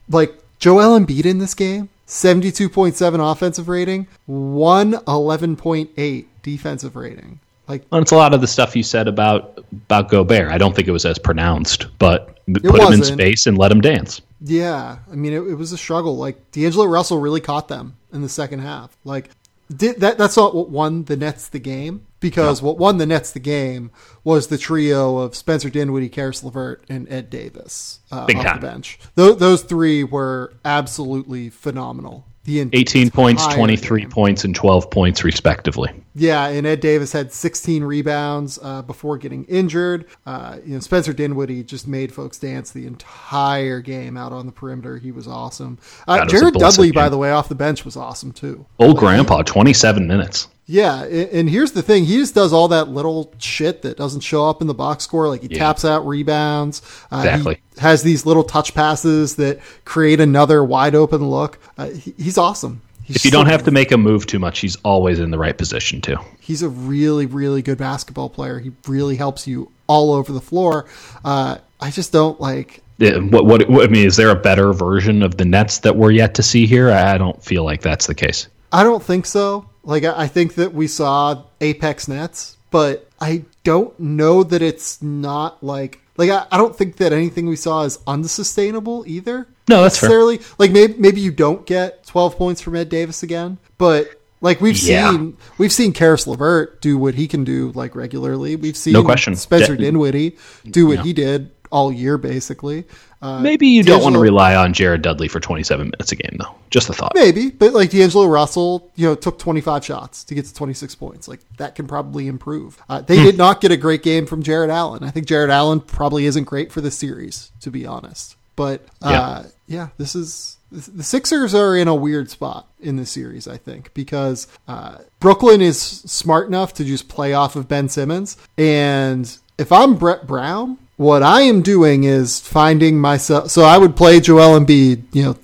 Like, Joel Embiid in this game, seventy-two point seven offensive rating, one eleven point eight defensive rating. Like, well, it's a lot of the stuff you said about, about Gobert. I don't think it was as pronounced, but put wasn't. him in space and let him dance. Yeah. I mean, it, it was a struggle. Like, D'Angelo Russell really caught them in the second half. Like, did that that's not what won the Nets the game, because no. what won the Nets the game was the trio of Spencer Dinwiddie, Karis LeVert, and Ed Davis uh, off time. the bench. Those, those three were absolutely phenomenal. eighteen points, twenty-three points, and twelve points, respectively. Yeah, and Ed Davis had sixteen rebounds uh, before getting injured. Uh, you know, Spencer Dinwiddie just made folks dance the entire game out on the perimeter. He was awesome. Uh, God, Jared was Dudley, by the way, off the bench was awesome, too. Old like, grandpa, twenty-seven minutes. Yeah, and here's the thing. He just does all that little shit that doesn't show up in the box score. Like, he yeah. taps out rebounds. Uh, exactly. He has these little touch passes that create another wide open look. Uh, he, he's awesome. He's if you don't have to make a move too much, he's always in the right position, too. He's a really, really good basketball player. He really helps you all over the floor. Uh, I just don't like... Yeah, what, what, what, I mean, is there a better version of the Nets that we're yet to see here? I don't feel like that's the case. I don't think so. Like, I think that we saw Apex Nets, but I don't know that it's not like, like, I, I don't think that anything we saw is unsustainable either. No, that's necessarily. Fair. Like, maybe, maybe you don't get twelve points from Ed Davis again, but like we've yeah. seen, we've seen Karis LeVert do what he can do like regularly. We've seen no question. Spencer De- Dinwiddie do what yeah. he did all year, basically. Uh, maybe you D'Angelo, don't want to rely on Jared Dudley for twenty-seven minutes a game, though. Just a thought. Maybe, but like D'Angelo Russell, you know, took twenty-five shots to get to twenty-six points. Like, that can probably improve. Uh, they did not get a great game from Jared Allen. I think Jared Allen probably isn't great for the series, to be honest. But uh, yeah. yeah, this is the Sixers are in a weird spot in the series, I think, because uh, Brooklyn is smart enough to just play off of Ben Simmons. And if I'm Brett Brown, what I am doing is finding myself. So I would play Joel Embiid, you know,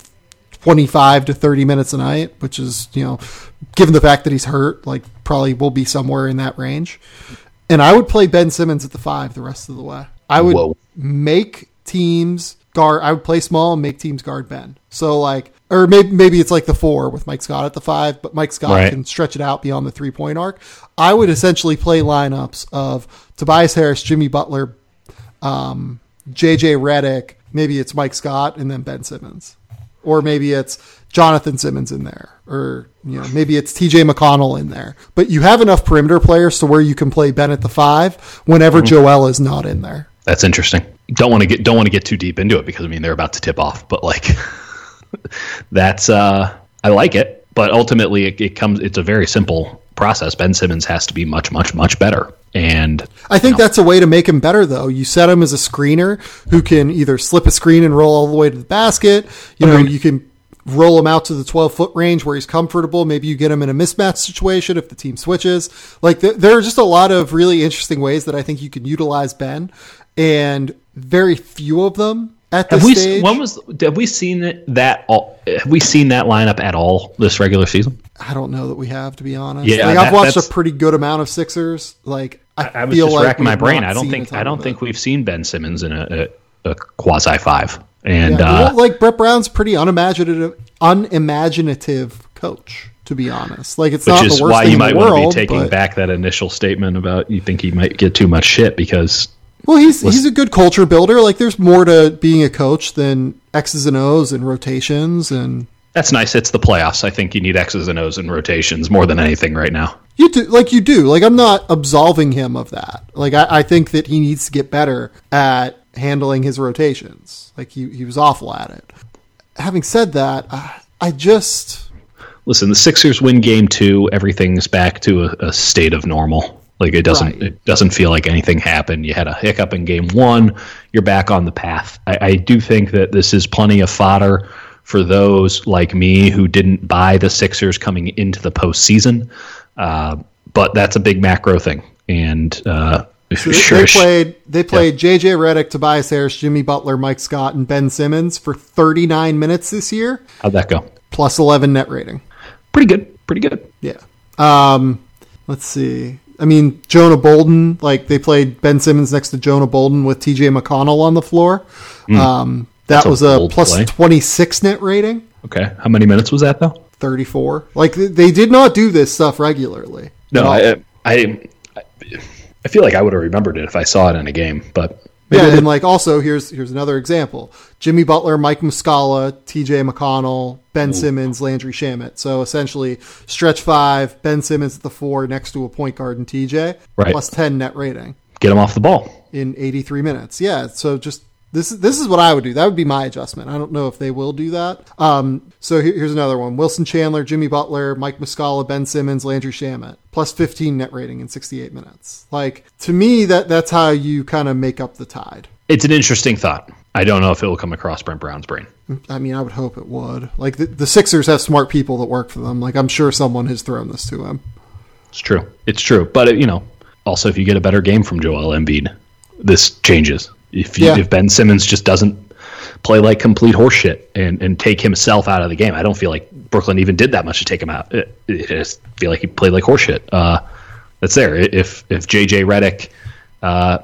twenty-five to thirty minutes a night, which is, you know, given the fact that he's hurt, like probably will be somewhere in that range. And I would play Ben Simmons at the five the rest of the way. I would Whoa. make teams guard. I would play small and make teams guard Ben. So like, or maybe, maybe it's like the four with Mike Scott at the five, but Mike Scott right. can stretch it out beyond the three point arc. I would essentially play lineups of Tobias Harris, Jimmy Butler, Um, J J Redick, maybe it's Mike Scott and then Ben Simmons, or maybe it's Jonathan Simmons in there, or you know, maybe it's T J McConnell in there, but you have enough perimeter players to where you can play Ben at the five whenever mm-hmm. Joel is not in there. That's interesting. Don't want to get, don't want to get too deep into it because I mean, they're about to tip off, but like that's, uh, I like it, but ultimately it, it comes, it's a very simple process. Ben Simmons has to be much, much, much better. And I think you know. that's a way to make him better, though. You set him as a screener who can either slip a screen and roll all the way to the basket. You know, Agreed. you can roll him out to the twelve-foot range where he's comfortable. Maybe you get him in a mismatch situation if the team switches. Like, th- there are just a lot of really interesting ways that I think you can utilize Ben, and very few of them at this have we, stage. When was, have we seen that all, have we seen that lineup at all this regular season? I don't know that we have, to be honest. Yeah, like, I've that, watched a pretty good amount of Sixers. Like, I, I was feel just like racking my brain. I don't think I don't think we've seen Ben Simmons in a, a, a quasi five. And yeah, uh, well, like, Brett Brown's pretty unimaginative, unimaginative coach, to be honest. Like, it's not the worst thing in the world. Which is why you might want to be taking but... back that initial statement about you think he might get too much shit because. Well, he's he's a good culture builder. Like, there's more to being a coach than X's and O's and rotations and. That's nice. It's the playoffs. I think you need X's and O's and rotations more than anything right now. You do, like you do. Like, I'm not absolving him of that. Like, I, I think that he needs to get better at handling his rotations. Like, he, he was awful at it. Having said that, I, I just listen. The Sixers win game two. Everything's back to a, a state of normal. Like, it doesn't. Right. It doesn't feel like anything happened. You had a hiccup in game one. You're back on the path. I, I do think that this is plenty of fodder for those like me who didn't buy the Sixers coming into the postseason. Uh, but that's a big macro thing. And uh, so they, sure, they played they played yeah. J J Redick, Tobias Harris, Jimmy Butler, Mike Scott, and Ben Simmons for thirty-nine minutes this year. How'd that go? Plus eleven net rating. Pretty good. Pretty good. Yeah. Um, let's see. I mean, Jonah Bolden, like, they played Ben Simmons next to Jonah Bolden with T J McConnell on the floor. Mm. Um That That's was a, a plus play. twenty-six net rating. Okay. How many minutes was that, though? thirty-four. Like, they did not do this stuff regularly. No, I, I I feel like I would have remembered it if I saw it in a game. But maybe yeah, and, like, also, here's here's another example. Jimmy Butler, Mike Muscala, T J McConnell, Ben Ooh. Simmons, Landry Shamet. So, essentially, stretch five, Ben Simmons at the four next to a point guard and T J. Right. Plus ten net rating. Get him off the ball. In eighty-three minutes. Yeah, so just... This is this is what I would do. That would be my adjustment. I don't know if they will do that. Um, so here, here's another one: Wilson Chandler, Jimmy Butler, Mike Muscala, Ben Simmons, Landry Shamet, plus fifteen net rating in sixty-eight minutes. Like, to me, that that's how you kind of make up the tide. It's an interesting thought. I don't know if it will come across Brent Brown's brain. I mean, I would hope it would. Like, the, the Sixers have smart people that work for them. Like, I'm sure someone has thrown this to him. It's true. It's true. But it, you know, also if you get a better game from Joel Embiid, this changes. If, you, yeah. if Ben Simmons just doesn't play like complete horseshit and, and take himself out of the game, I don't feel like Brooklyn even did that much to take him out. I just feel like he played like horseshit. Uh, that's there. If if J J Redick uh,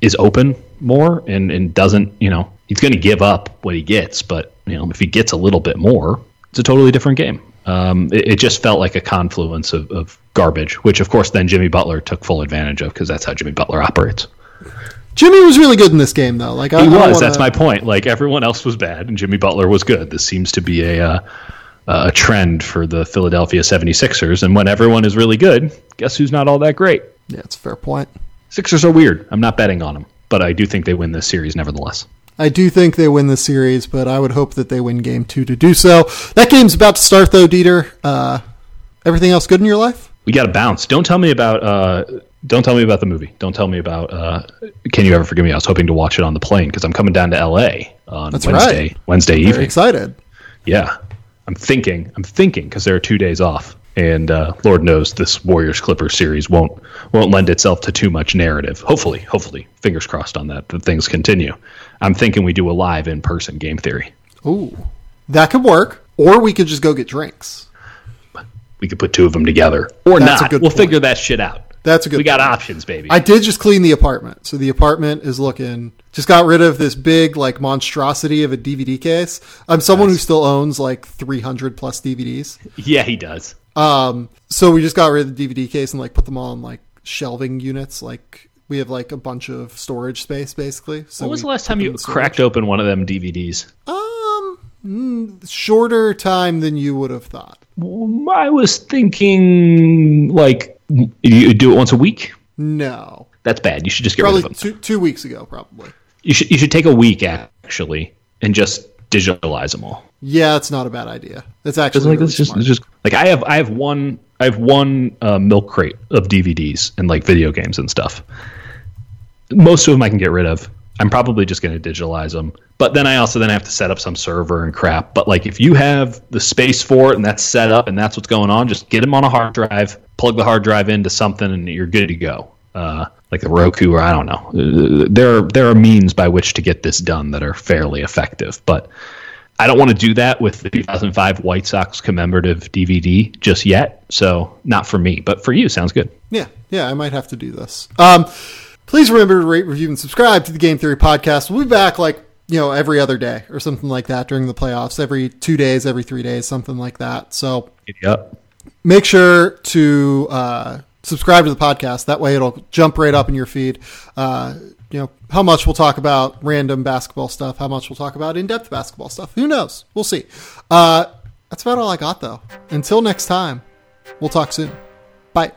is open more and, and doesn't, you know, he's going to give up what he gets. But you know, if he gets a little bit more, it's a totally different game. Um, it, it just felt like a confluence of, of garbage, which of course then Jimmy Butler took full advantage of because that's how Jimmy Butler operates. Jimmy was really good in this game, though. Like I, he was. I wanna... That's my point. Like everyone else was bad, and Jimmy Butler was good. This seems to be a uh, a trend for the Philadelphia seventy-sixers. And when everyone is really good, guess who's not all that great? Yeah, that's a fair point. Sixers are weird. I'm not betting on them, but I do think they win this series nevertheless. I do think they win the series, but I would hope that they win game two to do so. That game's about to start, though, Dieter. Uh, everything else good in your life? We got to bounce. Don't tell me about... Uh, Don't tell me about the movie. Don't tell me about uh, Can You Ever Forgive Me? I was hoping to watch it on the plane because I'm coming down to L A on That's Wednesday right. Wednesday evening. Very excited. Yeah. I'm thinking. I'm thinking because there are two days off. And uh, Lord knows this Warriors-Clippers series won't won't lend itself to too much narrative. Hopefully. Hopefully. Fingers crossed on that. That things continue. I'm thinking we do a live in-person game theory. Ooh. That could work. Or we could just go get drinks. We could put two of them together. Or That's not. We'll point. Figure that shit out. That's a good. We got point. Options, baby. I did just clean the apartment, so the apartment is looking. Just got rid of this big like monstrosity of a D V D case. I'm someone nice. Who still owns like three hundred plus D V Ds. Yeah, he does. Um, so we just got rid of the D V D case and like put them all in like shelving units. Like we have like a bunch of storage space, basically. So when was the last time you cracked open one of them D V Ds? Um, shorter time than you would have thought. I was thinking like. You do it once a week? No, that's bad. You should just get probably rid of them. Probably two, two weeks ago, probably. You should you should take a week actually and just digitalize them all. Yeah, that's not a bad idea. That's actually like really that's just, just like I have I have one I have one uh, milk crate of D V Ds and like video games and stuff. Most of them I can get rid of. I'm probably just going to digitalize them. But then I also then have to set up some server and crap. But like if you have the space for it and that's set up and that's what's going on, just get them on a hard drive, plug the hard drive into something, and you're good to go. Uh, like the Roku, or I don't know. There are, there are means by which to get this done that are fairly effective. But I don't want to do that with the two thousand five White Sox commemorative D V D just yet. So not for me, but for you, sounds good. Yeah, yeah, I might have to do this. Um, please remember to rate, review, and subscribe to the Game Theory Podcast. We'll be back like, you know, every other day or something like that during the playoffs, every two days, every three days, something like that. So yep. Make sure to uh, subscribe to the podcast. That way it'll jump right up in your feed. Uh, you know, how much we'll talk about random basketball stuff, how much we'll talk about in-depth basketball stuff. Who knows? We'll see. Uh, that's about all I got, though. Until next time, we'll talk soon. Bye.